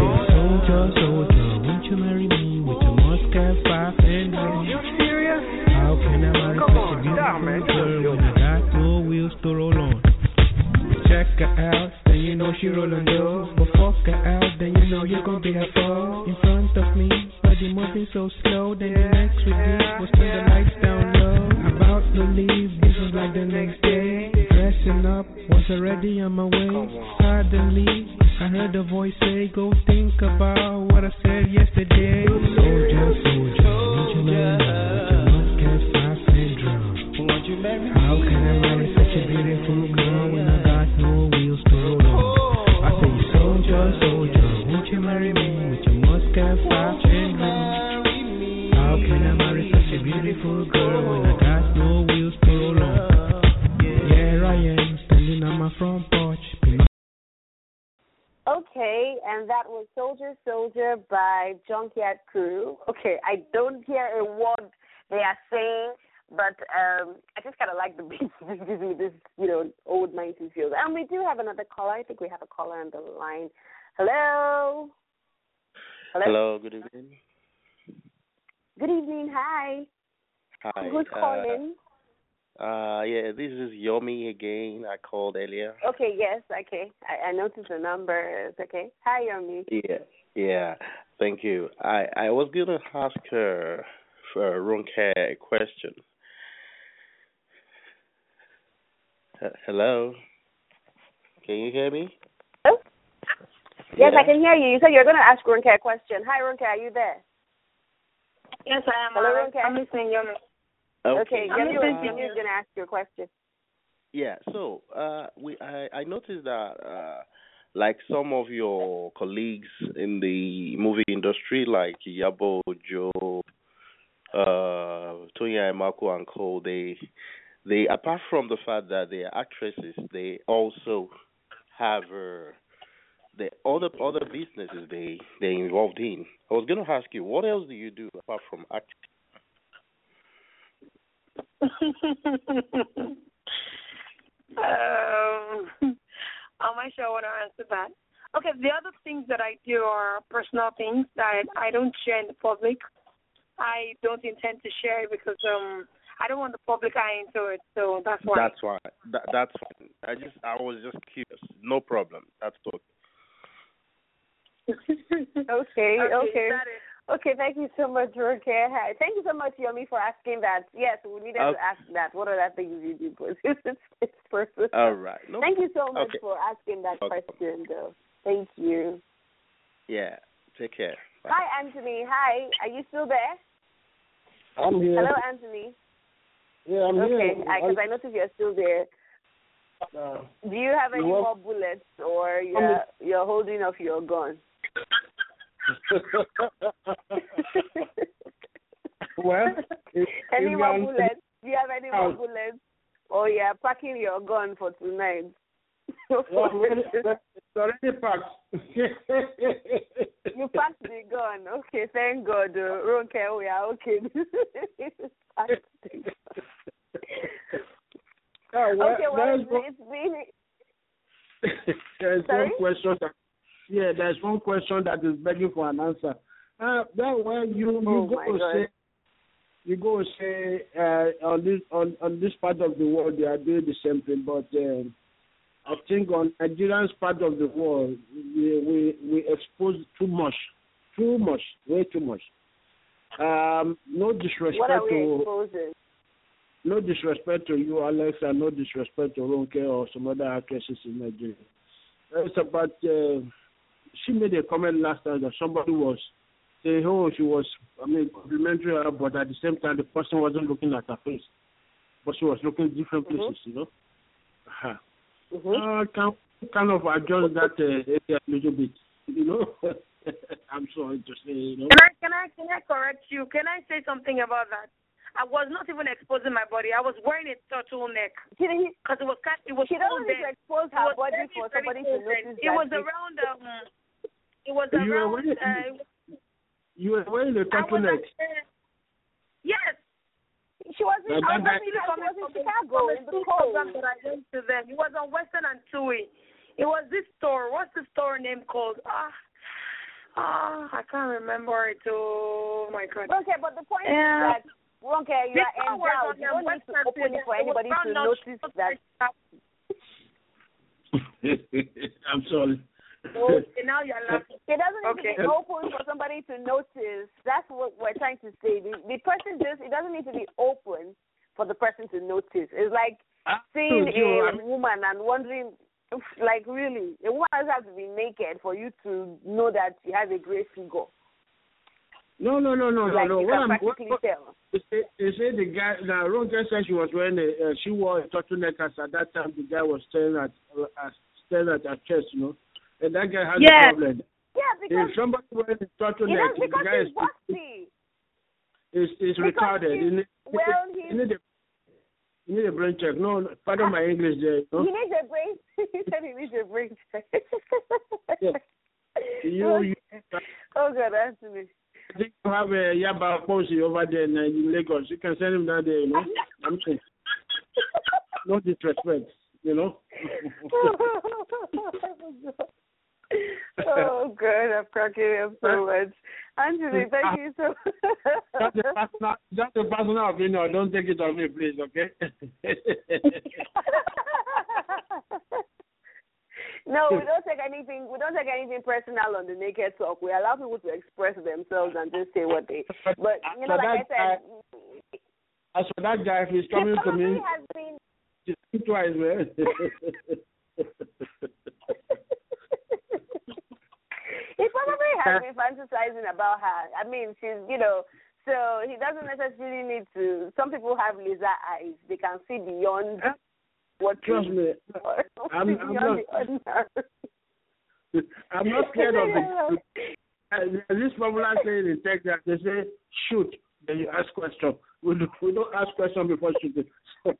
soldier, won't you marry me with your muscat, five, and me? How can I marry such a beautiful girl when I got no wheels to roll on? Check her out, then you know she rollin' dough. But fuck her out, then you know you're gonna be her foe. In front of me, but you're moving so slow. Then the next week, we'll turn the lights down low. About to leave, this is like the next day. Dressing up, was already on my way. Suddenly, I heard a voice say, go think about what I said yesterday. Soldier, soldier, won't you marry me with your muscat, five, and drum? How can I marry such a beautiful girl when I got no wheels to roll on? I say, soldier, soldier, won't you marry me with your muscat, five, and drum? How can I marry such a beautiful girl when I got no wheels to roll on? Here I am, standing on my front porch. Okay, and that was Soldier, Soldier by Junkyard Crew. Okay, I don't hear a word they are saying, but um, I just kind of like the beat. It gives me this, you know, old nineties feel. And we do have another caller. I think we have a caller on the line. Hello? Hello? Hello, good evening. Good evening, hi. Hi. Who's calling? Uh, uh, yeah, this is Yomi again. I called earlier. Okay, yes, okay. I, I noticed the number. It's okay. Hi, Yomi. Yeah, yeah, thank you. I, I was going to ask her for a Ronke question. Hello? Can you hear me? Hello? Yes, yeah. I can hear you. You said you were going to ask Ronke a question. Hi, Ronke, are you there? Yes, I am. Hello, Ronke. I'm listening, Yomi. Okay, Yomi is going to ask your question. Yeah, so uh, we I, I noticed that, uh, like, some of your colleagues in the movie industry, like Yabo, Joe, uh, Tonya Emako and Cole, they... They, apart from the fact that they are actresses, they also have uh, the other other businesses they they involved in. I was going to ask you, what else do you do apart from acting? um, I'm not sure I want to answer that. Okay, the other things that I do are personal things that I don't share in the public. I don't intend to share because um. I don't want the public eye into it, so that's why. That's why. That, that's why. I just, I was just curious. No problem. That's okay. okay. Okay. Okay. Thank you so much, Ronke. Thank you so much, Yomi, for asking that. Yes, we needed okay. to ask that. What are the things you do? it's, it's perfect. All right. No thank problem. you so much okay. for asking that okay. question, though. Thank you. Yeah. Take care. Bye. Hi, Anthony. Hi. Are you still there? I'm here. Hello, Anthony. Yeah, I'm okay, because I, I noticed you're still there. Uh, Do you have any well, more bullets, or you're, you're holding off your gun? well, if, any if more I'm, bullets? Do you have any more uh, bullets, or you're packing your gun for tonight? Well, it's already packed. You packed the gun. Okay, thank God. Uh, Ronke, we are okay. yeah, well, okay, well, it's, one, it's been... there's Sorry? one question that, yeah, there's one question that is begging for an answer. Uh, that way you, you oh go say, you go say uh, on this on, on this part of the world they are doing the same thing, but. Um, I think on Nigerian's part of the world, we, we we expose too much, too much, way too much. Um, no disrespect what are we to exposing? no disrespect to you, Alex, and no disrespect to Ronke or some other actresses in Nigeria. It's about uh, she made a comment last time that somebody was saying, "Oh, she was," I mean, complimentary her, but at the same time, the person wasn't looking at her face, but she was looking different mm-hmm. places, you know. Uh-huh. Mm-hmm. Uh, can kind of adjust that uh, a little bit, you know. I'm sorry to say, you know. Can I can I can I correct you? Can I say something about that? I was not even exposing my body. I was wearing a turtleneck because it was it was she cold then. She expose her body very, for somebody to notice. It was around um. It was you around. Were wearing, uh, you were wearing a turtleneck. Yes. She wasn't. I was actually coming from Chicago in the cold. It was on Western and Tui. It was this store. What's the store name called? Ah, ah, I can't remember it. Oh, my God. Okay, but the point yeah. is that, Ronke, okay, you are endowed. You don't need to open it for anybody to notice that. I'm sorry. Okay, now you're laughing. It doesn't okay. need to be open for somebody to notice. That's what we're trying to say. The, the person just, it doesn't need to be open for the person to notice. It's like seeing a woman and wondering, like, really, a woman doesn't have to be naked for you to know that she has a great figure. No, no, no, no, like no, no. What I'm, what, what, they, say, they say the guy, now Ronke said she was wearing a, uh, she wore a turtleneck as at that time the guy was staring at, uh, staring at her chest, you know, and that guy has yes. a problem. Yeah, because if somebody wearing a turtleneck, the guy is busty. Is is retarded. You need, well, you, need a, you need a brain check. No, pardon uh, my English there. No? He needs a brain. He said he needs a brain check. yeah. You, you. Oh God, Anthony. I think you have a Yaba Posi over there in Lagos. You can send him down there, you know. I'm saying, no disrespect, you know. Oh, God, I'm cracking up so much. Anthony, thank you so much. That's the personal opinion. Don't take it on me, please, okay? No, we don't take anything. We don't take anything personal on the Naked Talk. We allow people to express themselves and just say what they. But you know, like I said, as for that guy, if he's coming to me, has been just twice, man. He probably has been fantasizing about her. I mean, she's, you know, so he doesn't necessarily need to. Some people have laser eyes; they can see beyond. Huh? What Trust you, me, I'm, I'm, not, I'm not scared of it. Uh, this popular saying in Texas, they say, shoot, then you ask questions. We, we don't ask questions before shooting. So.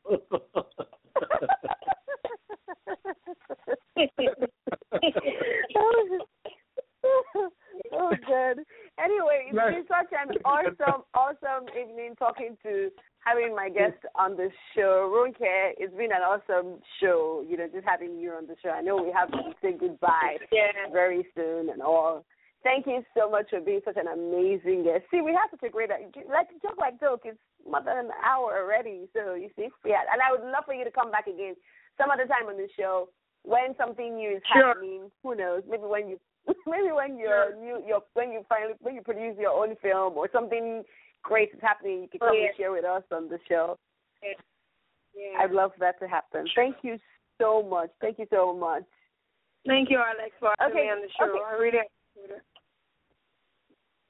Oh, God. Anyway, it's been such an awesome, awesome evening talking to having my guest on the show. Ronke, it's been an awesome show, you know, just having you on the show. I know we have to say goodbye yeah. very soon and all. Thank you so much for being such an amazing guest. See, we have such a great, like, joke like joke, it's more than an hour already, so you see, yeah. And I would love for you to come back again some other time on the show when something new is sure. happening. Who knows? Maybe when you, maybe when you're yeah. new, your when you finally when you produce your own film or something. Great, it's happening. You can come oh, yeah. and share with us on the show. Yeah. Yeah. I'd love that to happen. Thank you so much. Thank you so much. Thank you, Alex, for having okay. me on the show. Okay. I really appreciate it.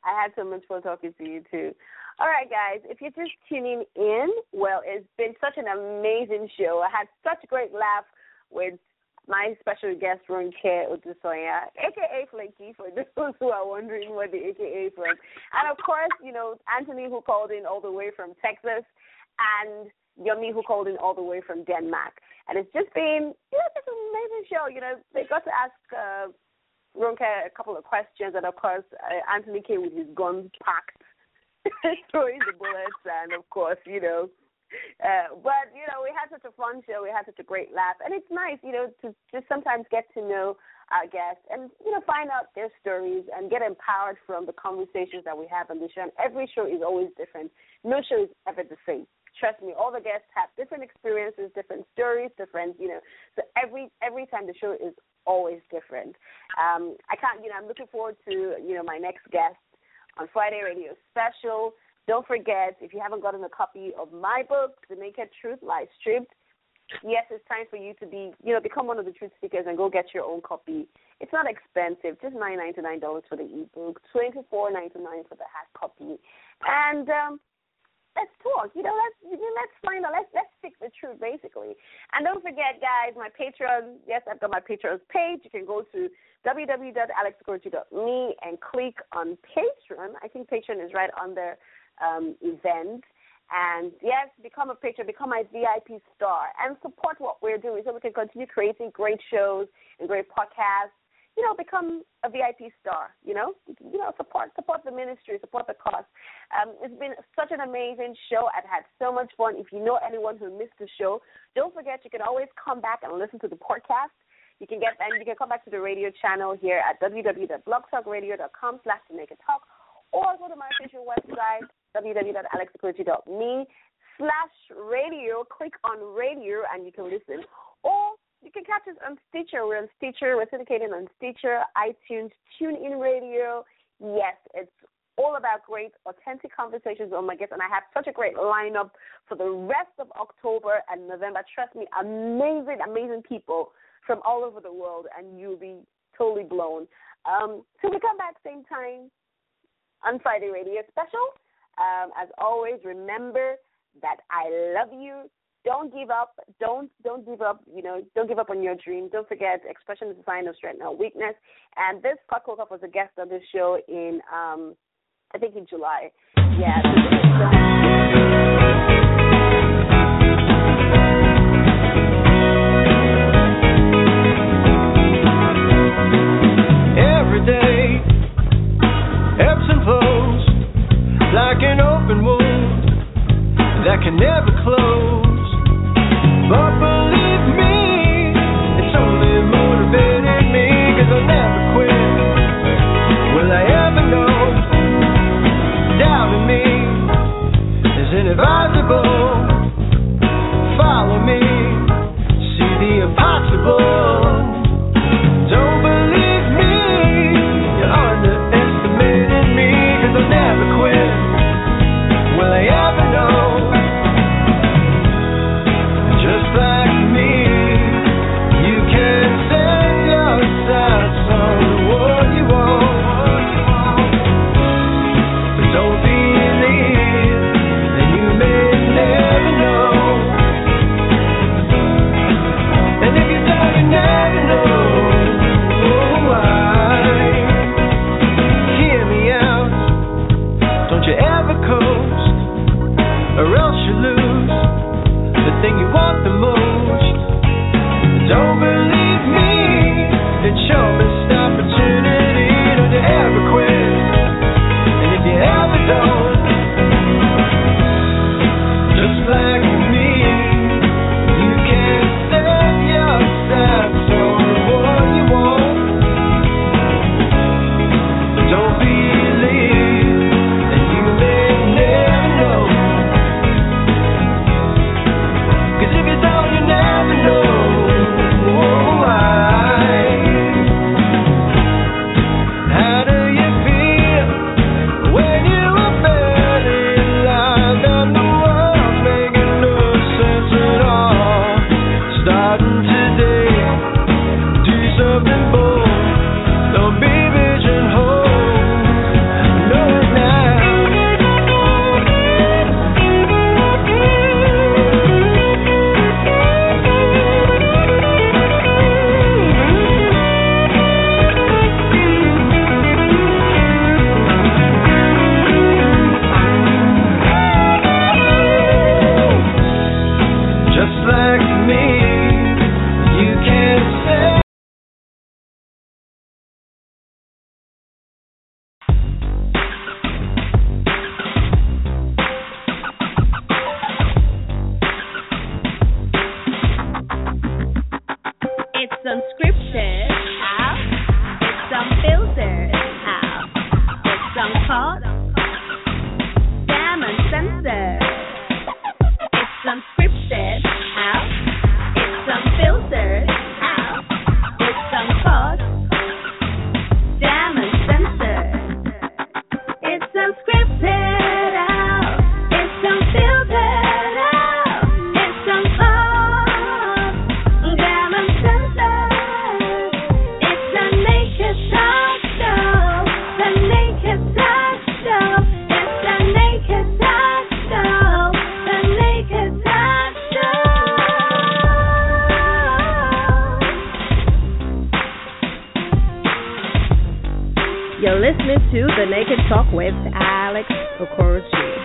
I had so much fun talking to you, too. All right, guys, if you're just tuning in, well, it's been such an amazing show. I had such a great laugh with my special guest, Ronke Odusanya, a k a. Flakky, for those who are wondering what the a k a is. And, of course, you know, Anthony, who called in all the way from Texas, and Yomi, who called in all the way from Denmark. And it's just been, you know, it's an amazing show. You know, they got to ask uh, Ronke a couple of questions, and, of course, uh, Anthony came with his guns packed, throwing the bullets, and, of course, you know, Uh, but, you know, we had such a fun show. We had such a great laugh. And it's nice, you know, to just sometimes get to know our guests and, you know, find out their stories and get empowered from the conversations that we have on the show. And every show is always different. No show is ever the same. Trust me, all the guests have different experiences, different stories, different, you know. So every every time the show is always different. Um, I can't, you know, I'm looking forward to, you know, my next guest on Friday Radio Special. Don't forget, if you haven't gotten a copy of my book, The Naked Truth, Lies Stripped, yes, it's time for you to be, you know, become one of the truth seekers and go get your own copy. It's not expensive, just nine ninety-nine dollars for the ebook, twenty-four ninety-nine dollars for the hard copy. And um, let's talk, you know, let's let's find out, let's let's seek the truth, basically. And don't forget, guys, my Patreon. Yes, I've got my Patreon's page. You can go to w w w dot alex okoroji dot me and click on Patreon. I think Patreon is right on there. Um, event, and yes, become a patron, become my V I P star, and support what we're doing so we can continue creating great shows and great podcasts. You know, become a V I P star. You know, you know, support support the ministry, support the cause. Um, it's been such an amazing show. I've had so much fun. If you know anyone who missed the show, don't forget you can always come back and listen to the podcast. You can get and you can come back to the radio channel here at w w w dot blog talk radio dot com slash to make a talk, or go to my official website w w w dot alex okoroji dot me slash radio. Click on radio and you can listen. Or you can catch us on Stitcher. We're on Stitcher. We're syndicated on Stitcher, iTunes, TuneIn Radio. Yes, it's all about great, authentic conversations with my guests, and I have such a great lineup for the rest of October and November. Trust me, amazing, amazing people from all over the world, and you'll be totally blown. Um, so we come back same time on Friday Radio Special. Um, as always, remember that I love you. Don't give up. Don't don't give up. You know, don't give up on your dream. Don't forget, expression is a sign of strength, not weakness. And this Pakoka was a guest on this show in, um, I think, in July. Yeah. Every day, ebbs and flows like an open wound that can never close. But believe me, it's only motivated me, 'cause I'll never quit. Will I ever know? Doubting me is inadvisable. Follow me, see the impossible. Don't believe me, you're underestimating me, 'cause I'll never quit. Will I ever know? You're listening to The Naked Talk with Alex Okoroji.